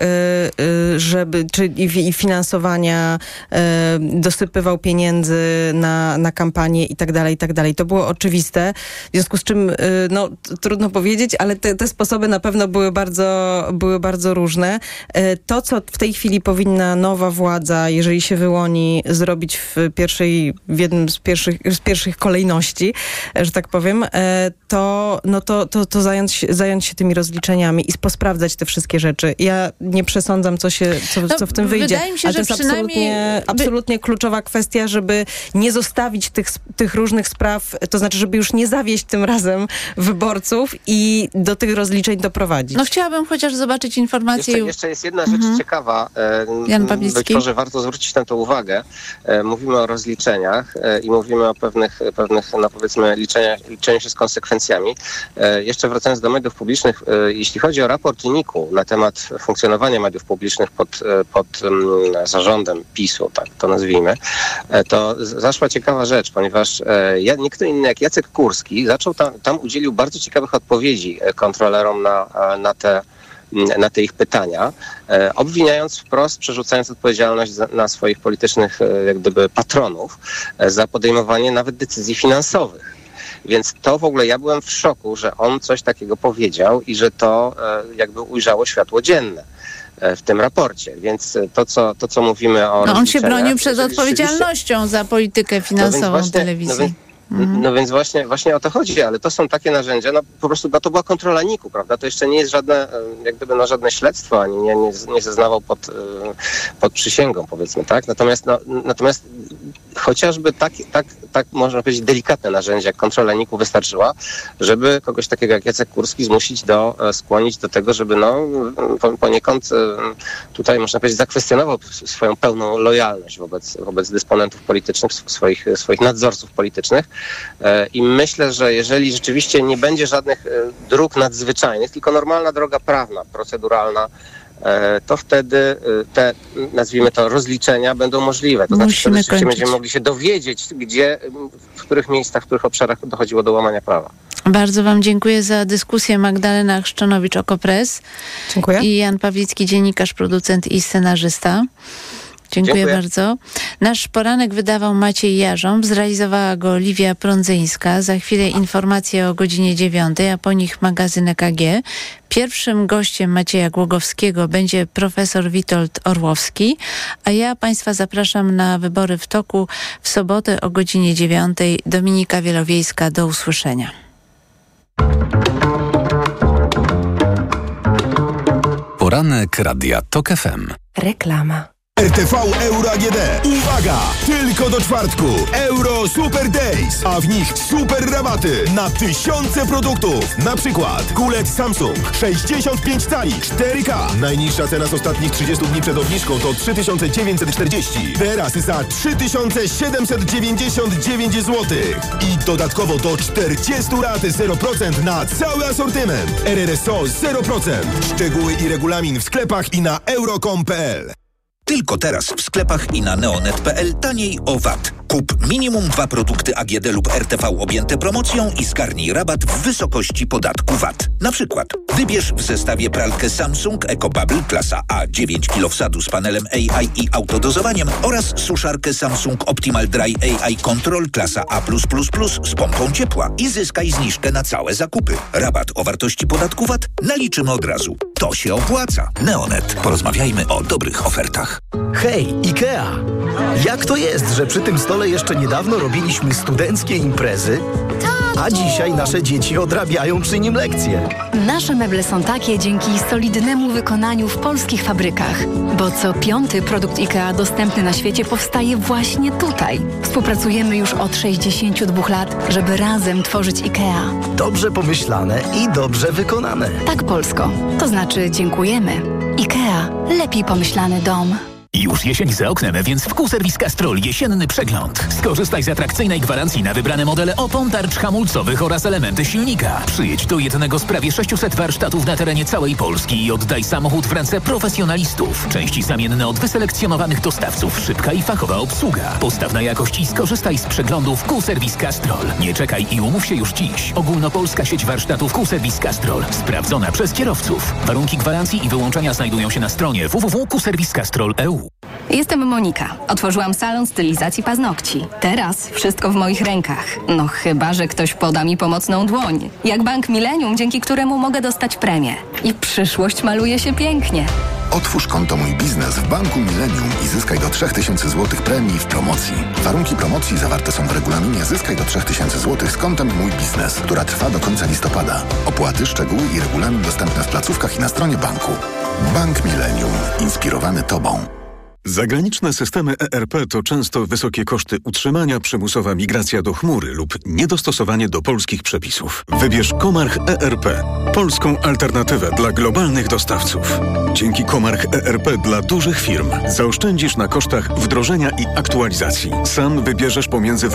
żeby, czyli finansowania, dosypywał pieniędzy na kampanię i tak dalej. To było oczywiste, w związku z czym no, trudno powiedzieć, ale te sposoby na pewno były bardzo różne. To, co w tej chwili powinna nowa władza, jeżeli się wyłoni, zrobić w jednym z pierwszych kolejności, że tak powiem, to zająć się tymi rozliczeniami i posprawdzać te wszystkie rzeczy. Ja nie przesądzam, co w tym wyjdzie. Wydaje mi się, ale że to jest absolutnie kluczowa kwestia, żeby nie zostawić tych różnych spraw, to znaczy, żeby już nie zawieść tym razem wyborców i do tych rozliczeń doprowadzić. No chciałabym chociaż zobaczyć informację. Jeszcze jest jedna rzecz ciekawa. Jan Pawlicki. Być może warto zwrócić na to uwagę. Mówimy o rozliczeniach i mówimy o pewnych no powiedzmy, liczeniu się z konsekwencjami. Jeszcze wracając do mediów publicznych, jeśli chodzi o raport NIK-u na temat funkcjonowania mediów publicznych pod zarządem PiS-u, tak to nazwijmy, to zaszła ciekawa rzecz, ponieważ nikt inny jak Jacek Kurski zaczął tam udzielił bardzo ciekawych odpowiedzi kontrolerom na te ich pytania, obwiniając wprost, przerzucając odpowiedzialność na swoich politycznych jak gdyby patronów za podejmowanie nawet decyzji finansowych. Więc to w ogóle ja byłem w szoku, że on coś takiego powiedział i że to jakby ujrzało światło dzienne w tym raporcie. Więc to co mówimy o... No on się bronił przed odpowiedzialnością za politykę finansową telewizji. No więc właśnie o to chodzi, ale to są takie narzędzia, no po prostu to była kontrola NIK-u, prawda? To jeszcze nie jest żadne, jak gdyby, no żadne śledztwo, ani nie zeznawał pod przysięgą, powiedzmy, tak? Natomiast chociażby tak można powiedzieć delikatne narzędzie, jak kontrola NIK-u wystarczyła, żeby kogoś takiego jak Jacek Kurski skłonić do tego, żeby no poniekąd tutaj można powiedzieć zakwestionował swoją pełną lojalność wobec dysponentów politycznych, swoich nadzorców politycznych. I myślę, że jeżeli rzeczywiście nie będzie żadnych dróg nadzwyczajnych, tylko normalna droga prawna, proceduralna, to wtedy te, nazwijmy to, rozliczenia będą możliwe. To znaczy, że rzeczywiście będziemy mogli się dowiedzieć, gdzie, w których miejscach, w których obszarach dochodziło do łamania prawa. Bardzo wam dziękuję za dyskusję. Magdalena Chrzczonowicz, OKO Press. Dziękuję. I Jan Pawlicki, dziennikarz, producent i scenarzysta. Dziękuję bardzo. Nasz poranek wydawał Maciej Jarząb, zrealizowała go Liwia Prądzyńska. Za chwilę informacje o godzinie 9:00, a po nich magazyn EKG. Pierwszym gościem Macieja Głogowskiego będzie profesor Witold Orłowski, a ja państwa zapraszam na Wybory w toku w sobotę o godzinie 9:00. Dominika Wielowiejska, do usłyszenia. Poranek Radia TOK FM. Reklama. RTV Euro AGD. Uwaga! Tylko do czwartku. Euro Super Days. A w nich super rabaty na tysiące produktów. Na przykład kulec Samsung 65 cali 4K. Najniższa cena z ostatnich 30 dni przed obniżką to 3940. Teraz za 3799 zł. I dodatkowo do 40 rat 0% na cały asortyment. RRSO 0%. Szczegóły i regulamin w sklepach i na euro.com.pl. Tylko teraz w sklepach i na neonet.pl taniej o VAT. Kup minimum 2 produkty AGD lub RTV objęte promocją i zgarnij rabat w wysokości podatku VAT. Na przykład wybierz w zestawie pralkę Samsung EcoBubble klasa A 9 kg wsadu z panelem AI i autodozowaniem oraz suszarkę Samsung Optimal Dry AI Control klasa A+++ z pompą ciepła i zyskaj zniżkę na całe zakupy. Rabat o wartości podatku VAT naliczymy od razu. To się opłaca. Neonet. Porozmawiajmy o dobrych ofertach. Hej, IKEA! Jak to jest, że przy tym stole jeszcze niedawno robiliśmy studenckie imprezy, a dzisiaj nasze dzieci odrabiają przy nim lekcje? Nasze meble są takie dzięki solidnemu wykonaniu w polskich fabrykach, bo co 5. produkt IKEA dostępny na świecie powstaje właśnie tutaj. Współpracujemy już od 62 lat, żeby razem tworzyć IKEA. Dobrze pomyślane i dobrze wykonane. Tak, Polsko. To znaczy dziękujemy. IKEA. Lepiej pomyślany dom. Już jesień za oknem, więc w Q-Serwis Castrol jesienny przegląd. Skorzystaj z atrakcyjnej gwarancji na wybrane modele opon, tarcz hamulcowych oraz elementy silnika. Przyjedź do jednego z prawie 600 warsztatów na terenie całej Polski i oddaj samochód w ręce profesjonalistów. Części zamienne od wyselekcjonowanych dostawców, szybka i fachowa obsługa. Postawna jakość i skorzystaj z przeglądów Q-Serwis Castrol. Nie czekaj i umów się już dziś. Ogólnopolska sieć warsztatów Q-Serwis Castrol. Sprawdzona przez kierowców. Warunki gwarancji i wyłączenia znajdują się na stronie www.qserwiscastrol.eu. Jestem Monika. Otworzyłam salon stylizacji paznokci. Teraz wszystko w moich rękach. No chyba, że ktoś poda mi pomocną dłoń. Jak Bank Millennium, dzięki któremu mogę dostać premię. I przyszłość maluje się pięknie. Otwórz konto Mój Biznes w Banku Millennium i zyskaj do 3000 zł premii w promocji. Warunki promocji zawarte są w regulaminie Zyskaj do 3000 zł z kontem Mój Biznes, która trwa do końca listopada. Opłaty, szczegóły i regulamin dostępne w placówkach i na stronie banku. Bank Millennium. Inspirowany Tobą. Zagraniczne systemy ERP to często wysokie koszty utrzymania, przymusowa migracja do chmury lub niedostosowanie do polskich przepisów. Wybierz Comarch ERP, polską alternatywę dla globalnych dostawców. Dzięki Comarch ERP dla dużych firm zaoszczędzisz na kosztach wdrożenia i aktualizacji. Sam wybierzesz pomiędzy